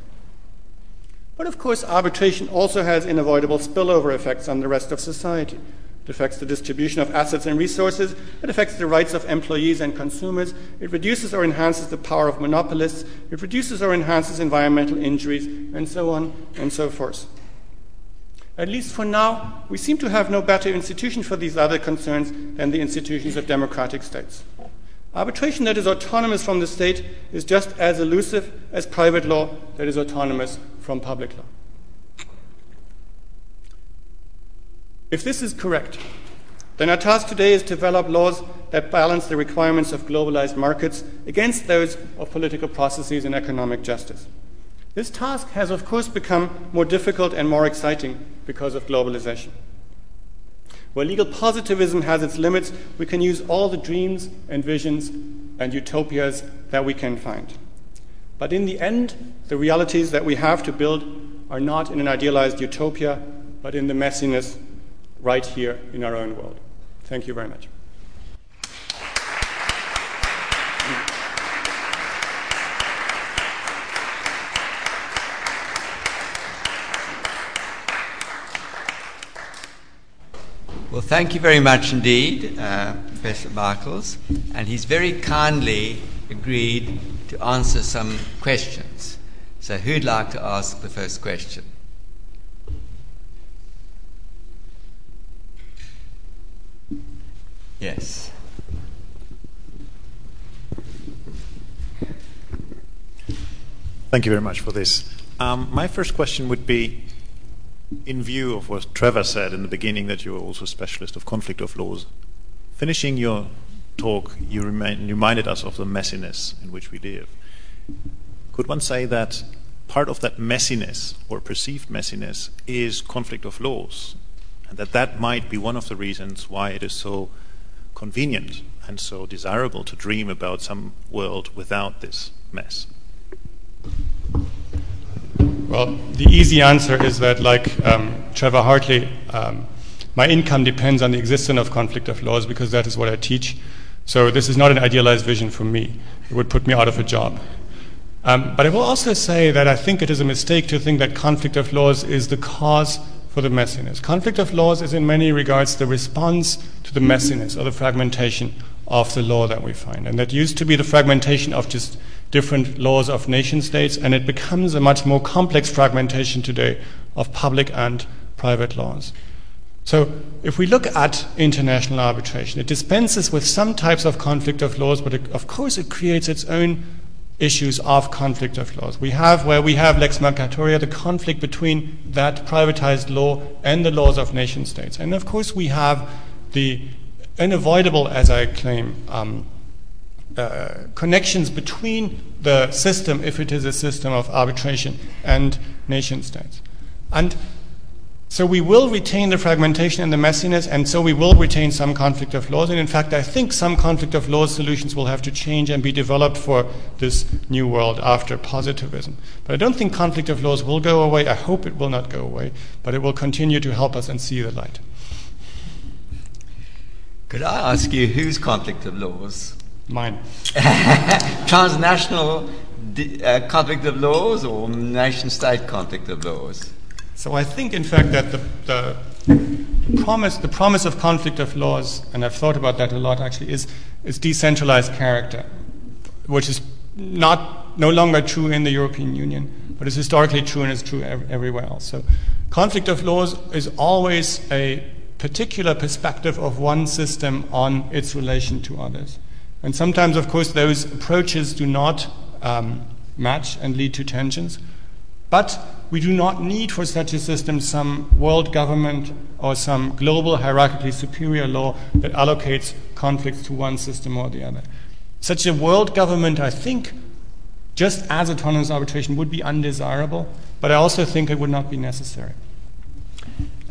But of course, arbitration also has unavoidable spillover effects on the rest of society. It affects the distribution of assets and resources. It affects the rights of employees and consumers. It reduces or enhances the power of monopolists. It reduces or enhances environmental injuries, and so on and so forth. At least for now, we seem to have no better institution for these other concerns than the institutions of democratic states. Arbitration that is autonomous from the state is just as elusive as private law that is autonomous from public law. If this is correct, then our task today is to develop laws that balance the requirements of globalized markets against those of political processes and economic justice. This task has, of course, become more difficult and more exciting because of globalization. Where legal positivism has its limits, we can use all the dreams and visions and utopias that we can find. But in the end, the realities that we have to build are not in an idealized utopia, but in the messiness right here in our own world. Thank you very much. Well, thank you very much indeed, uh, Professor Michaels. And he's very kindly agreed to answer some questions. So who'd like to ask the first question? Yes. Thank you very much for this. Um, my first question would be, in view of what Trevor said in the beginning, that you are also a specialist of conflict of laws. Finishing your talk, you remind, reminded us of the messiness in which we live. Could one say that part of that messiness, or perceived messiness, is conflict of laws? And that that might be one of the reasons why it is so convenient and so desirable to dream about some world without this mess. Well, the easy answer is that, like um, Trevor Hartley, um, my income depends on the existence of conflict of laws because that is what I teach. So this is not an idealized vision for me. It would put me out of a job. Um, but I will also say that I think it is a mistake to think that conflict of laws is the cause for the messiness. Conflict of laws is in many regards the response to the messiness or the fragmentation of the law that we find. And that used to be the fragmentation of just different laws of nation states, and it becomes a much more complex fragmentation today of public and private laws. So if we look at international arbitration, it dispenses with some types of conflict of laws, but it, of course it creates its own issues of conflict of laws. We have, where we have Lex Mercatoria, the conflict between that privatized law and the laws of nation states. And of course we have the unavoidable, as I claim, um, uh, connections between the system, if it is a system of arbitration, and nation states. And so we will retain the fragmentation and the messiness, and so we will retain some conflict of laws. And in fact, I think some conflict of laws solutions will have to change and be developed for this new world after positivism. But I don't think conflict of laws will go away. I hope it will not go away, but it will continue to help us and see the light. Could I ask you whose conflict of laws? Mine. Transnational uh, conflict of laws or nation-state conflict of laws? So I think, in fact, that the, the promise, the promise of conflict of laws, and I've thought about that a lot actually, is, is decentralized character, which is not no longer true in the European Union, but is historically true and is true ev- everywhere else. So conflict of laws is always a particular perspective of one system on its relation to others. And sometimes, of course, those approaches do not um, match and lead to tensions. But we do not need for such a system some world government or some global hierarchically superior law that allocates conflicts to one system or the other. Such a world government, I think, just as autonomous arbitration, would be undesirable, but I also think it would not be necessary.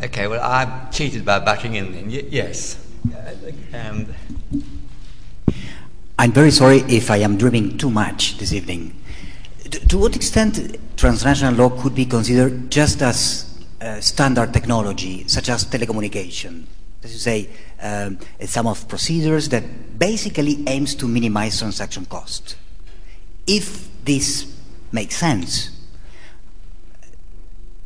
Okay, well, I'm cheated by backing in then. Y- yes. Um. I'm very sorry if I am dreaming too much this evening. To what extent transnational law could be considered just as uh, standard technology, such as telecommunication? This is a, um, a sum of procedures that basically aims to minimize transaction costs. If this makes sense,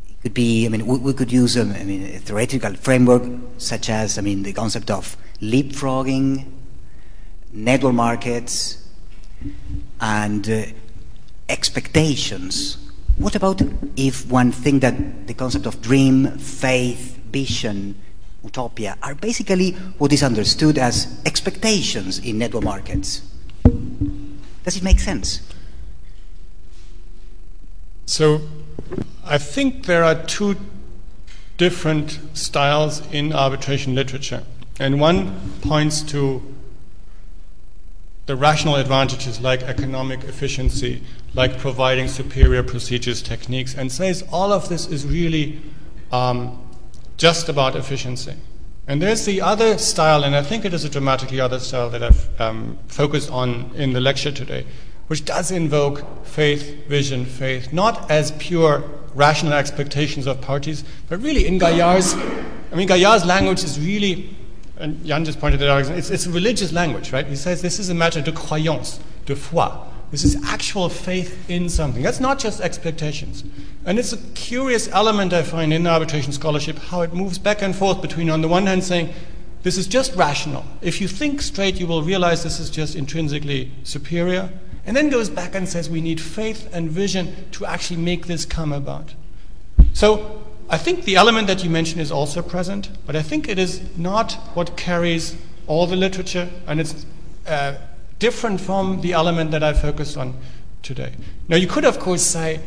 it could be, I mean, we, we could use um, I mean, a theoretical framework such as, I mean, the concept of leapfrogging, network markets, and uh, expectations. What about if one thinks that the concept of dream, faith, vision, utopia are basically what is understood as expectations in network markets? Does it make sense? So I think there are two different styles in arbitration literature. And one points to the rational advantages like economic efficiency, like providing superior procedures, techniques, and says all of this is really um, just about efficiency. And there's the other style, and I think it is a dramatically other style that I've um, focused on in the lecture today, which does invoke faith, vision, faith, not as pure rational expectations of parties, but really in Gaillard's, I mean, Gaillard's language is really, and Jan just pointed it out, it's, it's a religious language, right? He says this is a matter de croyance, de foi. This is actual faith in something. That's not just expectations. And it's a curious element I find in arbitration scholarship, how it moves back and forth between, on the one hand, saying, this is just rational. If you think straight, you will realize this is just intrinsically superior. And then goes back and says, we need faith and vision to actually make this come about. So I think the element that you mentioned is also present, but I think it is not what carries all the literature, and it's uh, different from the element that I focused on today. Now, you could, of course, say,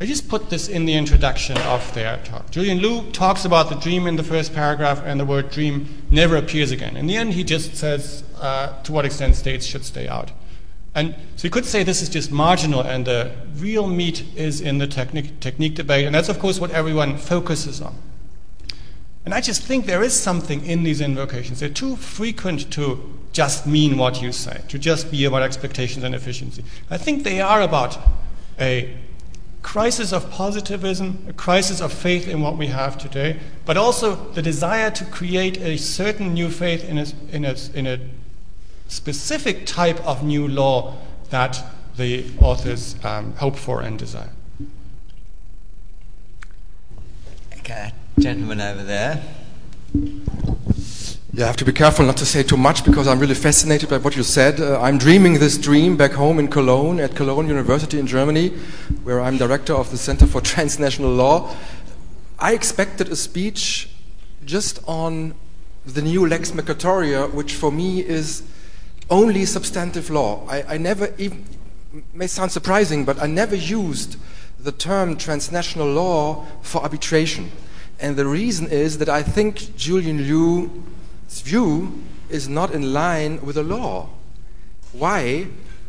I just put this in the introduction of their talk. Julian Liu talks about the dream in the first paragraph, and the word dream never appears again. In the end, he just says uh, to what extent states should stay out. And so you could say this is just marginal, and the real meat is in the technique, technique debate, and that's, of course, what everyone focuses on. And I just think there is something in these invocations. They're too frequent to just mean what you say, to just be about expectations and efficiency. I think they are about a crisis of positivism, a crisis of faith in what we have today, but also the desire to create a certain new faith in a, in a, in a specific type of new law that the authors um, hope for and desire. Okay. Gentleman over there. Yeah, I have to be careful not to say too much because I'm really fascinated by what you said. Uh, I'm dreaming this dream back home in Cologne, at Cologne University in Germany, where I'm director of the Center for Transnational Law. I expected a speech just on the new Lex Mercatoria, which for me is only substantive law. I, I never even, may sound surprising, but I never used the term transnational law for arbitration. And the reason is that I think Julian Liu's view is not in line with the law. Why?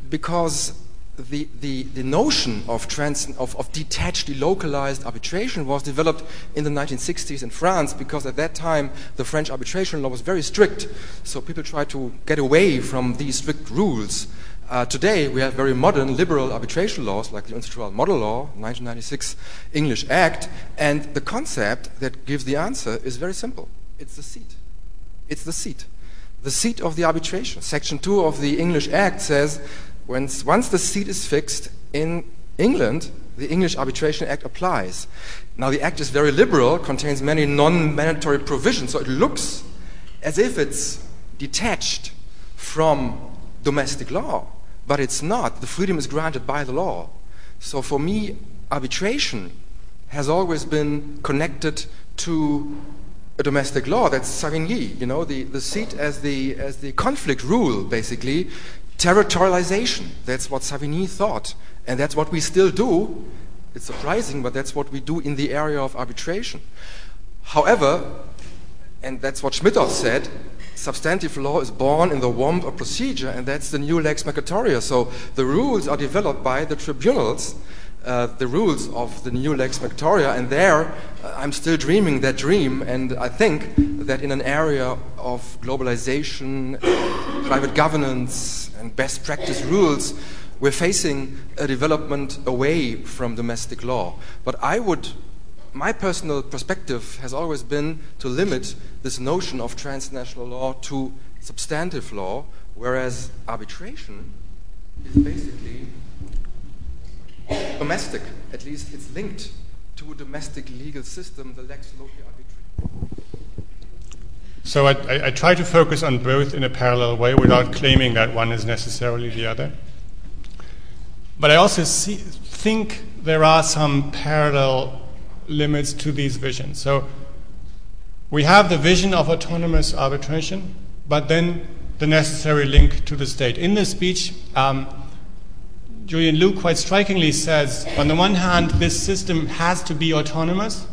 Because the the, the notion of, trans, of of detached, localized arbitration was developed in the nineteen sixties in France, because at that time the French arbitration law was very strict. So people tried to get away from these strict rules. Uh, today, we have very modern liberal arbitration laws like the Institutional Model Law, nineteen ninety-six English Act, and the concept that gives the answer is very simple. It's the seat. It's the seat. The seat of the arbitration. Section two of the English Act says once, once the seat is fixed in England, the English Arbitration Act applies. Now, the Act is very liberal, contains many non-mandatory provisions, so it looks as if it's detached from domestic law. But it's not. The freedom is granted by the law. So for me, arbitration has always been connected to a domestic law. That's Savigny, you know, the, the seat as the as the conflict rule, basically. Territorialization. That's what Savigny thought. And that's what we still do It's surprising, but that's what we do in the area of arbitration. However, and that's what Schmitthoff said, substantive law is born in the womb of procedure, and that's the new Lex Mercatoria. So the rules are developed by the tribunals, uh, the rules of the new Lex Mercatoria, and there uh, I'm still dreaming that dream, and I think that in an area of globalization, private governance, and best practice rules, we're facing a development away from domestic law. But I would, my personal perspective has always been to limit this notion of transnational law to substantive law, whereas arbitration is basically domestic, at least it's linked to a domestic legal system, the lex loci arbitri. So I, I, I try to focus on both in a parallel way without claiming that one is necessarily the other. But I also see, think there are some parallel limits to these visions. So we have the vision of autonomous arbitration, but then the necessary link to the state. In this speech, um, Julian Liu quite strikingly says, on the one hand, this system has to be autonomous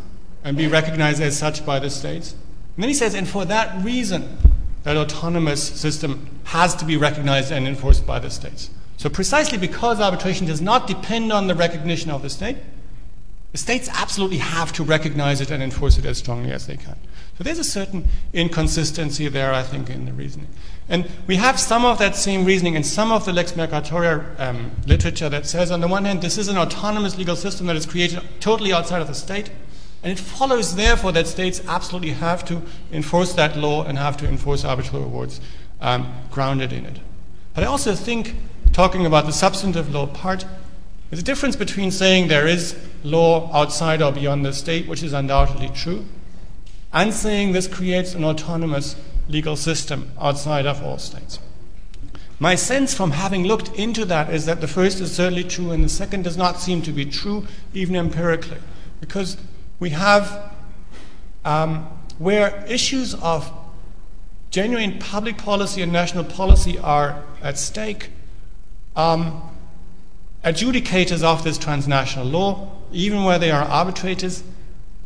and be recognized as such by the states. And then he says, and for that reason, that autonomous system has to be recognized and enforced by the states. So precisely because arbitration does not depend on the recognition of the state, the states absolutely have to recognize it and enforce it as strongly as they can. So there's a certain inconsistency there, I think, in the reasoning. And we have some of that same reasoning in some of the Lex Mercatoria um, literature that says, on the one hand, this is an autonomous legal system that is created totally outside of the state, and it follows, therefore, that states absolutely have to enforce that law and have to enforce arbitral awards um, grounded in it. But I also think, talking about the substantive law part, there's a difference between saying there is law outside or beyond the state, which is undoubtedly true, and saying this creates an autonomous legal system outside of all states. My sense from having looked into that is that the first is certainly true and the second does not seem to be true, even empirically, because we have um, where issues of genuine public policy and national policy are at stake, Um, adjudicators of this transnational law, even where they are arbitrators,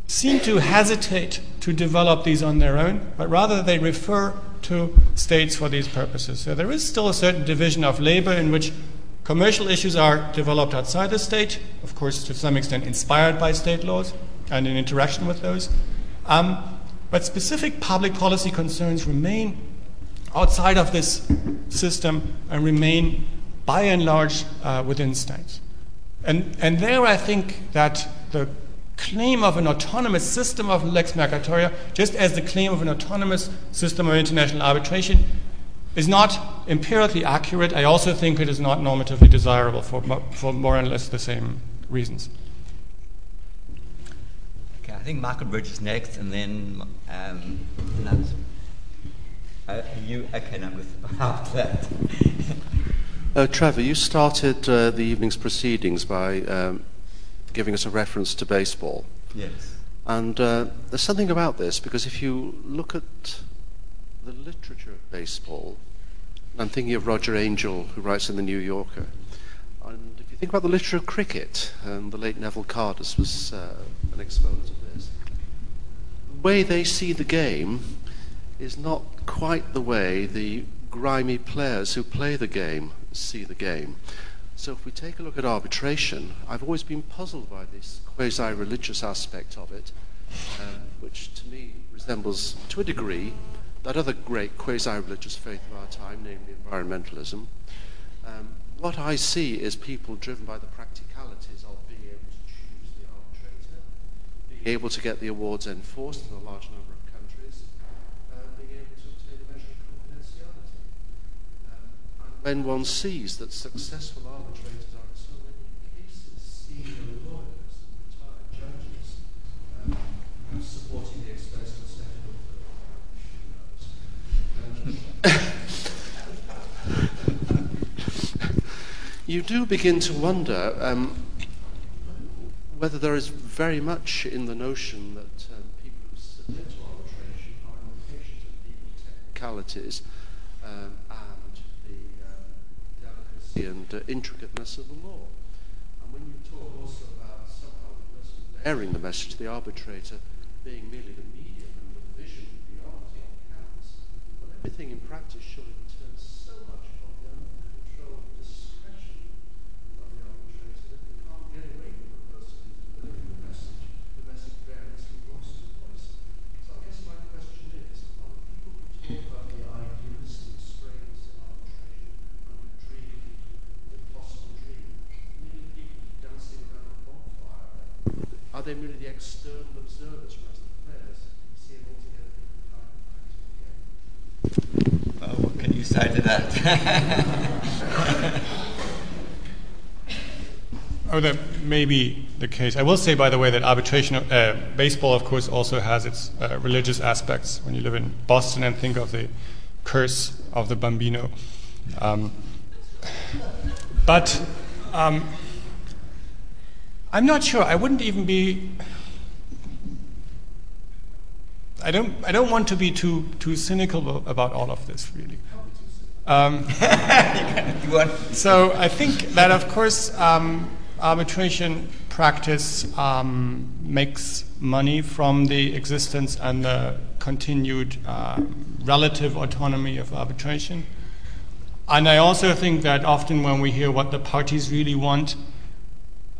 seem to hesitate to develop these on their own, but rather they refer to states for these purposes. So there is still a certain division of labor in which commercial issues are developed outside the state, of course to some extent inspired by state laws and in interaction with those. Um, but specific public policy concerns remain outside of this system and remain by and large, uh, within states. And, and there I think that the claim of an autonomous system of Lex Mercatoria, just as the claim of an autonomous system of international arbitration, is not empirically accurate. I also think it is not normatively desirable for, for more or less the same reasons. Okay, I think Michael Bridge is next, and then um, Nancy. Uh, you, okay, now I'm after that. Uh, Trevor, you started uh, the evening's proceedings by um, giving us a reference to baseball. Yes. And uh, there's something about this, because if you look at the literature of baseball, and I'm thinking of Roger Angel, who writes in the New Yorker, and if you think about the literature of cricket, and the late Neville Cardus was uh, an exponent of this, the way they see the game is not quite the way the grimy players who play the game see the game. So if we take a look at arbitration, I've always been puzzled by this quasi-religious aspect of it, uh, which to me resembles, to a degree, that other great quasi-religious faith of our time, namely environmentalism. Um, what I see is people driven by the practicalities of being able to choose the arbitrator, being able to get the awards enforced in a large number of countries, and being able to obtain a measure of confidentiality. When one sees that successful arbitrators are in so many cases senior lawyers and retired judges um, supporting the expensive second of you do begin to wonder um, whether there is very much in the notion that um, people who submit to arbitration are impatient of legal technicalities um, and uh, intricateness of the law. And when you talk also about some airing the message to the arbitrator being merely the medium and the vision of the reality counts, but everything in practice surely turns so much on the uncontrolled discretion of the arbitrator that we can't get away from the person who's delivering the message, the message variously lost to voice. So I guess my question is, are the people who talk about the idealistic strains of arbitration and the dream, the impossible dream, merely people dancing around a bonfire? Are they merely the external observers? Well, what can you say to that? Oh, that may be the case. I will say, by the way, that arbitration, uh, baseball, of course, also has its uh, religious aspects. When you live in Boston and think of the curse of the Bambino. Um, but um, I'm not sure. I wouldn't even be... I don't. I don't want to be too too cynical about all of this, really. Um, so I think that, of course, um, arbitration practice um, makes money from the existence and the continued uh, relative autonomy of arbitration. And I also think that often when we hear what the parties really want,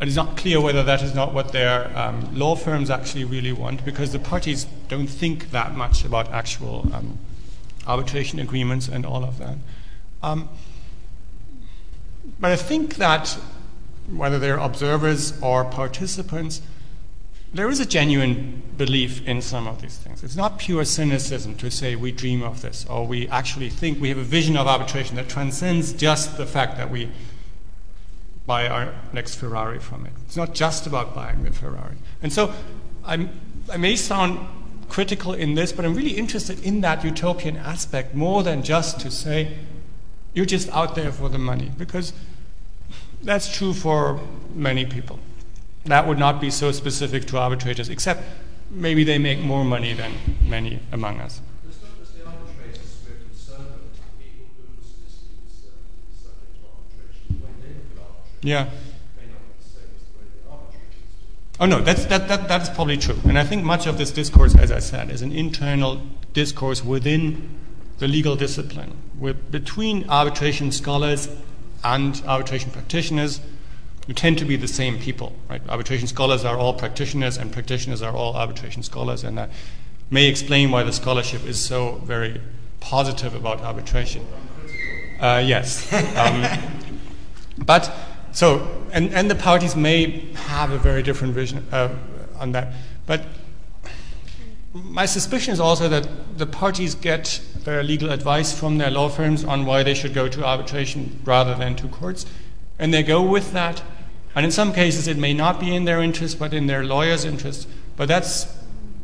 it is not clear whether that is not what their um, law firms actually really want, because the parties don't think that much about actual um, arbitration agreements and all of that. Um, but I think that whether they're observers or participants, there is a genuine belief in some of these things. It's not pure cynicism to say we dream of this, or we actually think we have a vision of arbitration that transcends just the fact that we buy our next Ferrari from it. It's not just about buying the Ferrari. And so I'm, I may sound critical in this, but I'm really interested in that utopian aspect more than just to say you're just out there for the money, because that's true for many people. That would not be so specific to arbitrators, except maybe they make more money than many among us. Yeah. Oh no, that's that that that is probably true, and I think much of this discourse, as I said, is an internal discourse within the legal discipline, with between arbitration scholars and arbitration practitioners, who tend to be the same people, right? Arbitration scholars are all practitioners, and practitioners are all arbitration scholars, and that may explain why the scholarship is so very positive about arbitration. Uh, yes, um, but. So, and, and the parties may have a very different vision uh, on that. But my suspicion is also that the parties get their legal advice from their law firms on why they should go to arbitration rather than to courts. And they go with that. And in some cases, it may not be in their interest, but in their lawyer's interest. But that's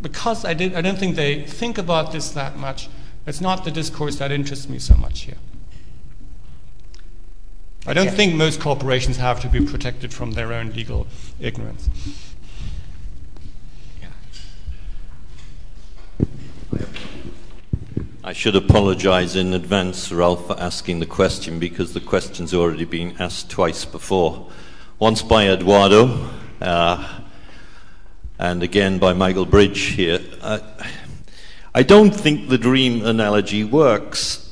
because I, did, I don't think they think about this that much. It's not the discourse that interests me so much here. I don't think most corporations have to be protected from their own legal ignorance. I should apologize in advance, Ralph, for asking the question, because the question's already been asked twice before. Once by Eduardo, uh, and again by Michael Bridge here. Uh, I don't think the dream analogy works.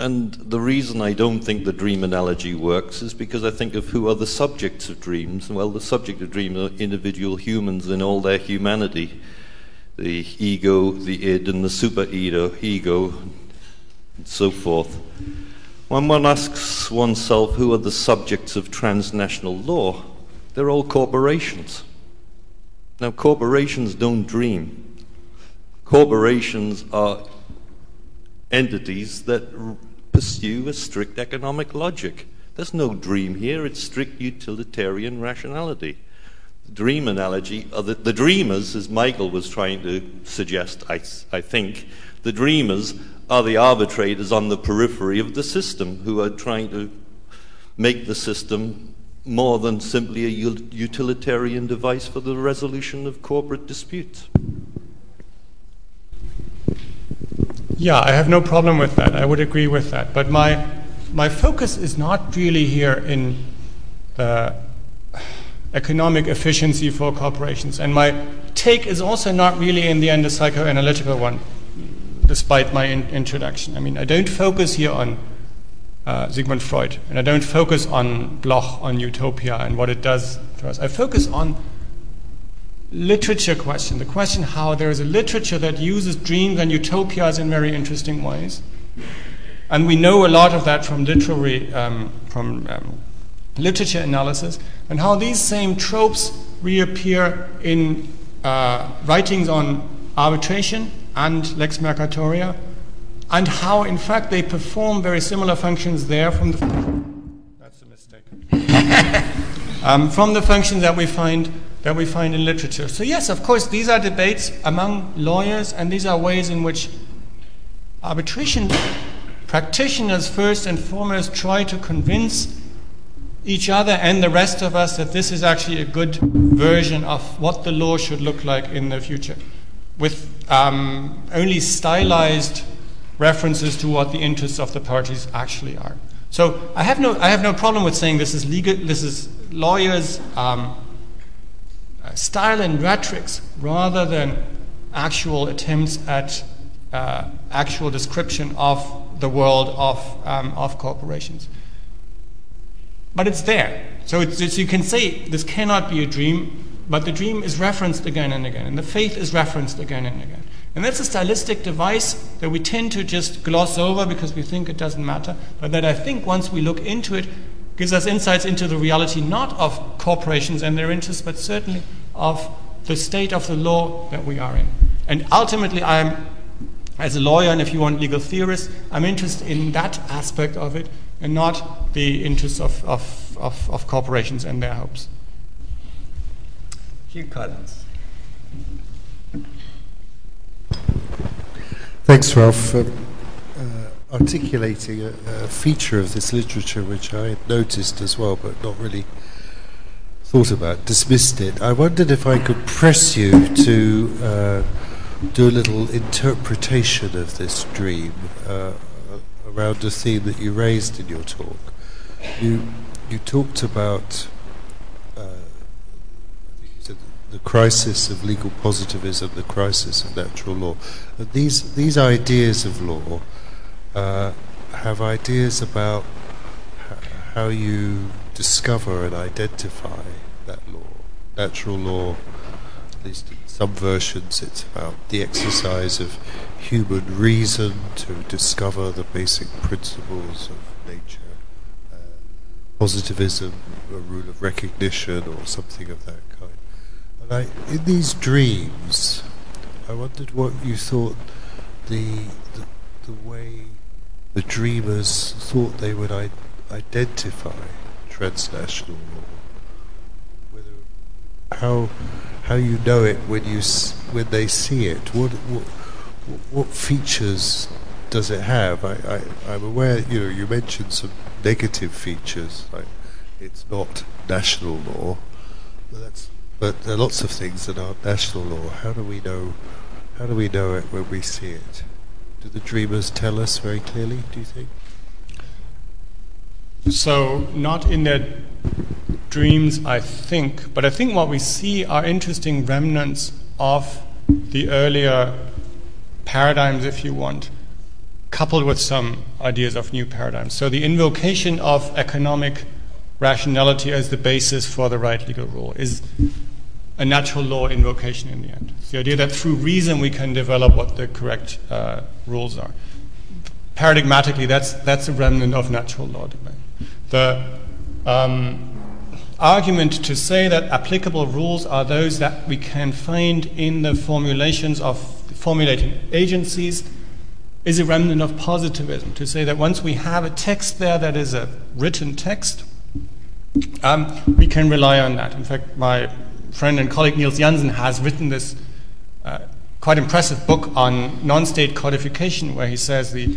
And the reason I don't think the dream analogy works is because I think of who are the subjects of dreams. Well, the subject of dreams are individual humans in all their humanity. The ego, the id, and the super-ego, ego, and so forth. When one asks oneself who are the subjects of transnational law, they're all corporations. Now, corporations don't dream. Corporations are entities that pursue a strict economic logic. There's no dream here, it's strict utilitarian rationality. The dream analogy, or the, the dreamers, as Michael was trying to suggest, I, I think, the dreamers are the arbitrators on the periphery of the system who are trying to make the system more than simply a utilitarian device for the resolution of corporate disputes. Yeah, I have no problem with that. I would agree with that. But my my focus is not really here in the economic efficiency for corporations. And my take is also not really in the end a psychoanalytical one, despite my in- introduction. I mean, I don't focus here on uh, Sigmund Freud, and I don't focus on Bloch, on utopia and what it does to us. I focus on literature question, the question how there is a literature that uses dreams and utopias in very interesting ways. And we know a lot of that from literary, um, from um, literature analysis, and how these same tropes reappear in uh, writings on arbitration and lex mercatoria, and how, in fact, they perform very similar functions there from the f- that's a mistake um, from the functions that we find that we find in literature. So yes, of course, these are debates among lawyers, and these are ways in which arbitration practitioners first and foremost try to convince each other and the rest of us that this is actually a good version of what the law should look like in the future, with um, only stylized references to what the interests of the parties actually are. So I have no I have no problem with saying this is legal, this is lawyers' um, style and rhetorics rather than actual attempts at uh, actual description of the world of um, of corporations. But it's there, so it's, it's, you can say this cannot be a dream. But the dream is referenced again and again, and the faith is referenced again and again. And that's a stylistic device that we tend to just gloss over because we think it doesn't matter, but that I think once we look into it, gives us insights into the reality not of corporations and their interests, but certainly of the state of the law that we are in. And ultimately, I'm, as a lawyer, and if you want legal theorists, I'm interested in that aspect of it and not the interests of, of, of, of corporations and their hopes. Hugh Collins. Thanks, Ralph, for uh, articulating a, a feature of this literature which I had noticed as well, but not really thought about, dismissed it. I wondered if I could press you to uh, do a little interpretation of this dream uh, around a theme that you raised in your talk. You, you talked about the crisis of legal positivism, the crisis of natural law. These these ideas of law uh, have ideas about h- how you discover and identify that law. Natural law, at least in some versions, it's about the exercise of human reason to discover the basic principles of nature. Uh, positivism, a rule of recognition, or something of that kind. I, in these dreams, I wondered what you thought the the, the way the dreamers thought they would I- identify transnational law. Whether how how you know it when you s- when they see it. What what what features does it have? I, I I'm aware. You know, you mentioned some negative features. Like it's not national law. But that's But there are lots of things that aren't national law. How do we know? How do we know it when we see it? Do the dreamers tell us very clearly, do you think? So, not in their dreams, I think. But I think what we see are interesting remnants of the earlier paradigms, if you want, coupled with some ideas of new paradigms. So the invocation of economic rationality as the basis for the right legal rule is a natural law invocation in the end. It's the idea that through reason we can develop what the correct uh, rules are. Paradigmatically, that's that's a remnant of natural law debate. The um, argument to say that applicable rules are those that we can find in the formulations of formulating agencies is a remnant of positivism. To say that once we have a text there that is a written text, Um, we can rely on that. In fact, my friend and colleague Niels Jansen has written this uh, quite impressive book on non-state codification, where he says the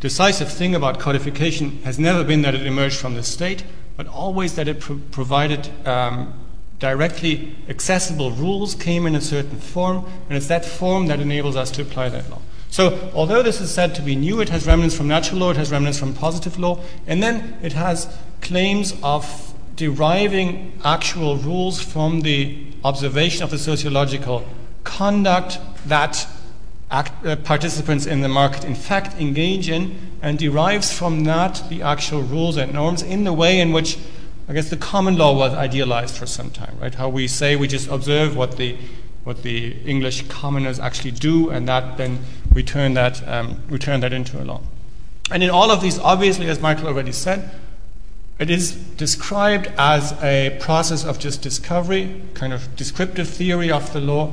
decisive thing about codification has never been that it emerged from the state, but always that it pro- provided um, directly accessible rules, came in a certain form, and it's that form that enables us to apply that law. So although this is said to be new, it has remnants from natural law, it has remnants from positive law, and then it has claims of deriving actual rules from the observation of the sociological conduct that act, uh, participants in the market in fact engage in, and derives from that the actual rules and norms in the way in which, I guess, the common law was idealized for some time, right? How we say we just observe what the what the English commoners actually do, and that then we turn that um, we turn that into a law. And in all of these, obviously, as Michael already said, it is described as a process of just discovery, kind of descriptive theory of the law,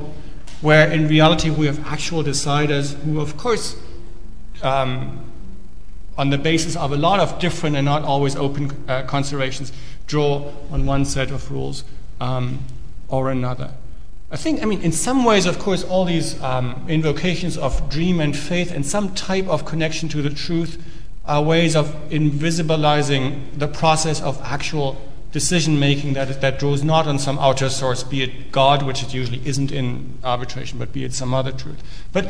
where in reality we have actual deciders who, of course, um, on the basis of a lot of different and not always open uh, considerations, draw on one set of rules um, or another. I think, I mean, in some ways, of course, all these um, invocations of dream and faith and some type of connection to the truth are ways of invisibilizing the process of actual decision-making that, that draws not on some outer source, be it God, which it usually isn't in arbitration, but be it some other truth. But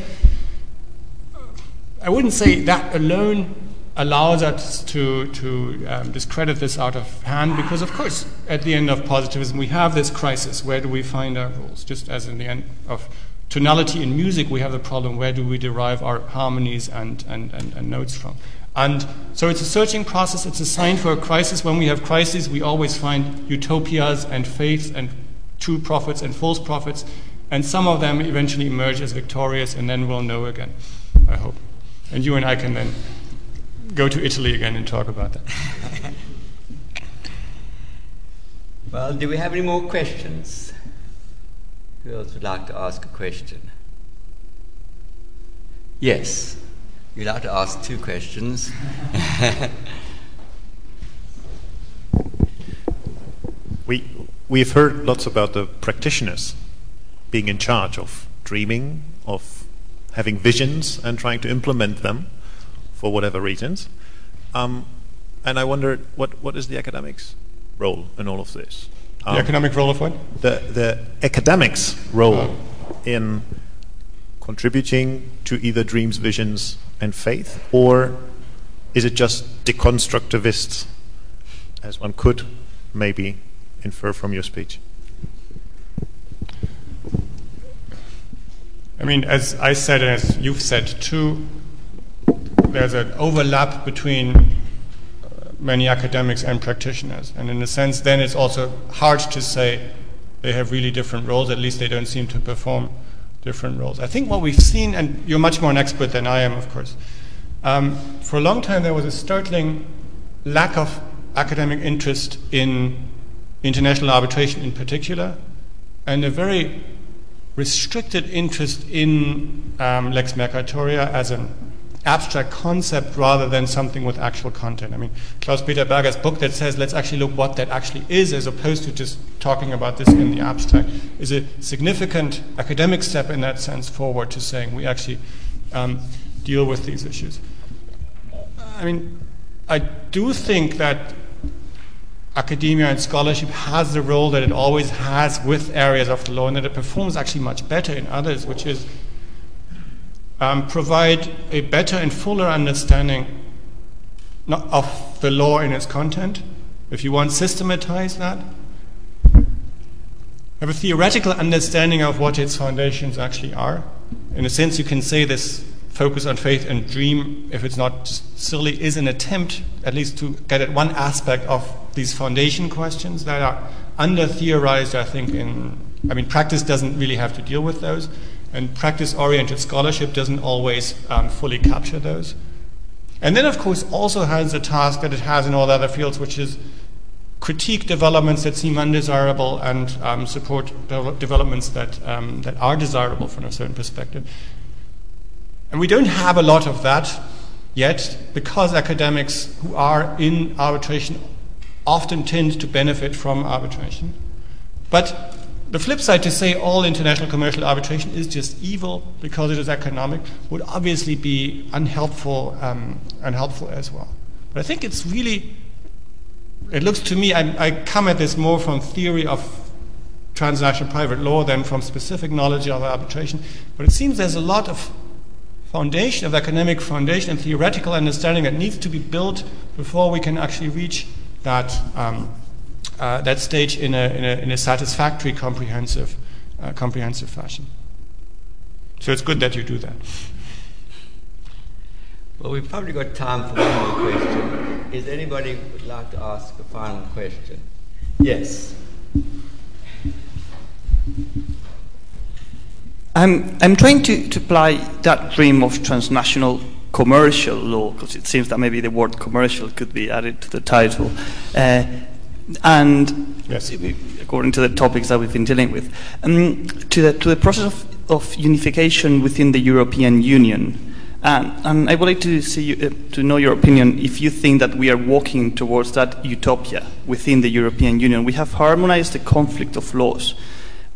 I wouldn't say that alone allows us to, to um, discredit this out of hand, because, of course, at the end of positivism, we have this crisis. Where do we find our rules? Just as in the end of tonality in music, we have the problem, where do we derive our harmonies and, and, and, and notes from? And so it's a searching process. It's a sign for a crisis. When we have crises, we always find utopias and faiths and true prophets and false prophets, and some of them eventually emerge as victorious, and then we'll know again, I hope. And you and I can then go to Italy again and talk about that. Well, do we have any more questions? Who else would like to ask a question? Yes. You'd like to ask two questions. we, we've heard lots about the practitioners being in charge of dreaming, of having visions and trying to implement them for whatever reasons. Um, and I wonder, what, what is the academics' role in all of this? Um, the academic role of what? The, the academics' role oh. in contributing to either dreams, visions, and faith, or is it just deconstructivists, as one could maybe infer from your speech? I mean, as I said, and as you've said too, there's an overlap between many academics and practitioners, and in a sense then it's also hard to say they have really different roles. At least they don't seem to perform different roles. I think what we've seen, and you're much more an expert than I am, of course, um, for a long time there was a startling lack of academic interest in international arbitration in particular, and a very restricted interest in um, Lex Mercatoria as an abstract concept rather than something with actual content. I mean, Klaus-Peter Berger's book that says let's actually look what that actually is, as opposed to just talking about this in the abstract, is a significant academic step in that sense forward to saying we actually um, deal with these issues. I mean, I do think that academia and scholarship has the role that it always has with areas of the law, and that it performs actually much better in others, which is Um, provide a better and fuller understanding not of the law in its content. If you want, systematize that. Have a theoretical understanding of what its foundations actually are. In a sense, you can say this focus on faith and dream, if it's not just silly, is an attempt at least to get at one aspect of these foundation questions that are under-theorized, I think, in... I mean, practice doesn't really have to deal with those. And practice-oriented scholarship doesn't always um, fully capture those. And then, of course, also has the task that it has in all other fields, which is critique developments that seem undesirable and um, support de- developments that um, that are desirable from a certain perspective. And we don't have a lot of that yet, because academics who are in arbitration often tend to benefit from arbitration. But the flip side, to say all international commercial arbitration is just evil because it is economic, would obviously be unhelpful, um, unhelpful as well. But I think it's really, it looks to me, I, I come at this more from theory of transnational private law than from specific knowledge of arbitration, but it seems there's a lot of foundation, of academic foundation and theoretical understanding that needs to be built before we can actually reach that um, uh, that stage in a, in a, in a satisfactory, comprehensive, uh, comprehensive fashion. So it's good that you do that. Well, we've probably got time for one more question. Is anybody would like to ask a final question? Yes. I'm, I'm trying to, to apply that dream of transnational commercial law, because it seems that maybe the word commercial could be added to the title. Uh, and yes. According to the topics that we've been dealing with, um, to, the, to the process of, of unification within the European Union. Um, and I would like to, see you, uh, to know your opinion if you think that we are walking towards that utopia within the European Union. We have harmonized the conflict of laws,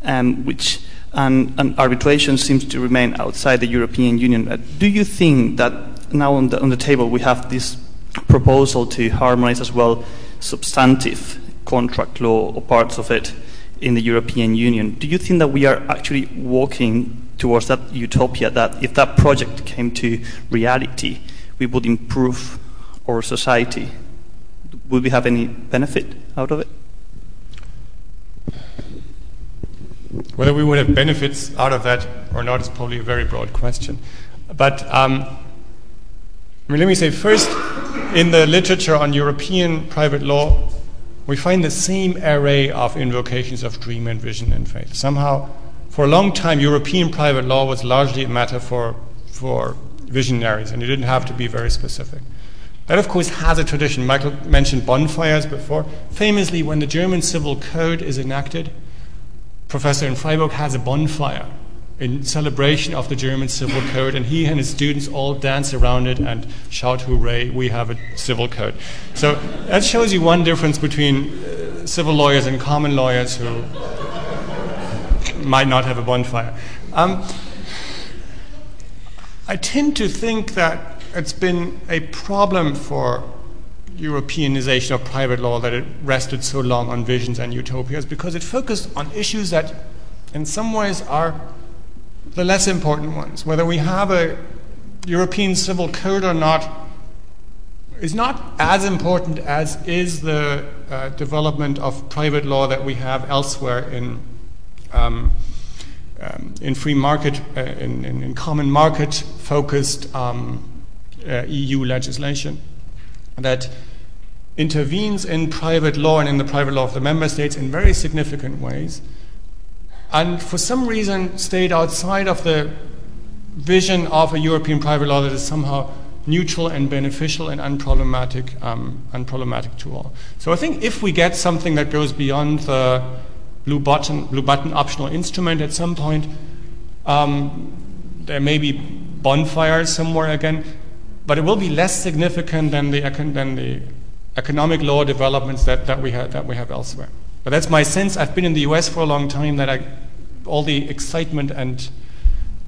um, which and, and arbitration seems to remain outside the European Union. Uh, do you think that now on the, on the table we have this proposal to harmonize as well substantive contract law or parts of it in the European Union? Do you think that we are actually walking towards that utopia, that if that project came to reality, we would improve our society? Would we have any benefit out of it? Whether we would have benefits out of that or not is probably a very broad question. But um, I mean, let me say first, in the literature on European private law, we find the same array of invocations of dream and vision and faith. Somehow, for a long time, European private law was largely a matter for, for visionaries, and you didn't have to be very specific. That, of course, has a tradition. Michael mentioned bonfires before. Famously, when the German Civil Code is enacted, Professor in Freiburg has a bonfire in celebration of the German Civil Code, and he and his students all dance around it and shout, hooray, we have a civil code. So that shows you one difference between uh, civil lawyers and common lawyers who might not have a bonfire. Um, I tend to think that it's been a problem for Europeanization of private law that it rested so long on visions and utopias, because it focused on issues that in some ways are the less important ones. Whether we have a European civil code or not is not as important as is the uh, development of private law that we have elsewhere in Um, um, in free market, uh, in, in, in common market-focused um, uh, E U legislation that intervenes in private law and in the private law of the member states in very significant ways, and for some reason stayed outside of the vision of a European private law that is somehow neutral and beneficial and unproblematic, um, unproblematic to all. So I think if we get something that goes beyond the Blue button, blue button optional instrument at some point. Um, there may be bonfires somewhere again, but it will be less significant than the econ- than the economic law developments that, that we have that we have elsewhere. But that's my sense. I've been in the U S for a long time. That I, all the excitement and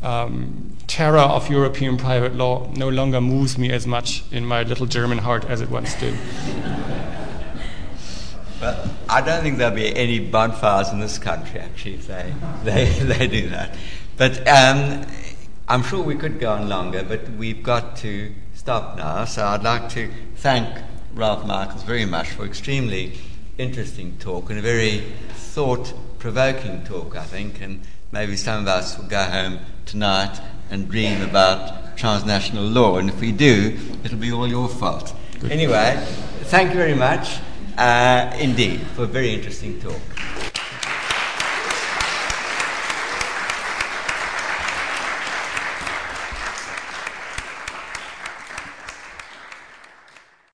um, terror of European private law no longer moves me as much in my little German heart as it once did. Well, I don't think there'll be any bonfires in this country, actually, if they, they, they do that. But um, I'm sure we could go on longer, but we've got to stop now. So I'd like to thank Ralph Michaels very much for an extremely interesting talk and a very thought-provoking talk, I think. And maybe some of us will go home tonight and dream about transnational law. And if we do, it'll be all your fault. Good. Anyway, thank you very much. Uh, indeed, for a very interesting talk.